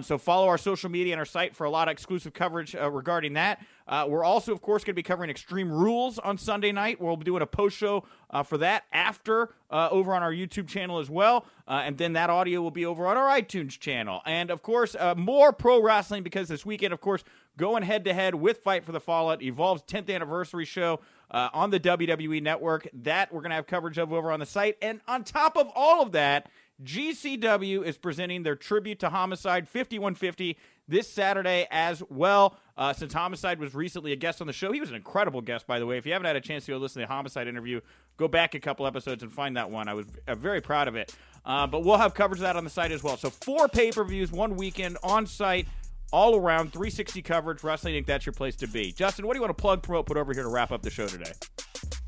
So follow our social media and our site for a lot of exclusive coverage regarding that. We're also, of course, going to be covering Extreme Rules on Sunday night. We'll be doing a post-show for that after over on our YouTube channel as well. And then that audio will be over on our iTunes channel. And, of course, more pro wrestling, because this weekend, of course, going head-to-head with Fyte for the Fallout, Evolve's 10th anniversary show on the WWE Network. That we're going to have coverage of over on the site. And on top of all of that, GCW is presenting their tribute to Homicide 5150 this Saturday as well. Since Homicide was recently a guest on the show, he was an incredible guest, by the way. If you haven't had a chance to go listen to the Homicide interview, go back a couple episodes and find that one. I was very proud of it. But we'll have coverage of that on the site as well. So 4 pay-per-views, 1 weekend on site, all around 360 coverage. Wrestling Inc., that's your place to be. Justin, what do you want to plug, promote, put over here to wrap up the show today?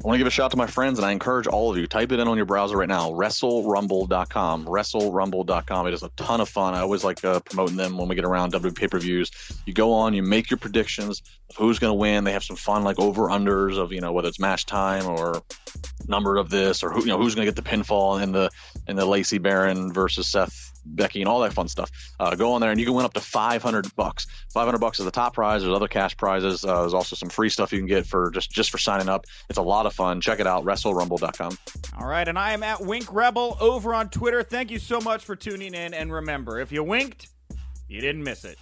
I want to give a shout out to my friends, and I encourage all of you, type it in on your browser right now, WrestleRumble.com, WrestleRumble.com. It is a ton of fun. I always like promoting them when we get around WWE pay-per-views. You go on, you make your predictions of who's going to win. They have some fun, like over-unders of, you know, whether it's match time or number of this, or who, you know, who's going to get the pinfall in the Lacey Baron versus Seth, Becky, and all that fun stuff. Go on there and you can win up to $500. $500 is the top prize. There's other cash prizes. There's also some free stuff you can get for just for signing up. It's a lot of fun. Check it out. WrestleRumble.com. All right. And I am at Wink Rebel over on Twitter. Thank you so much for tuning in. And remember, if you winked, you didn't miss it.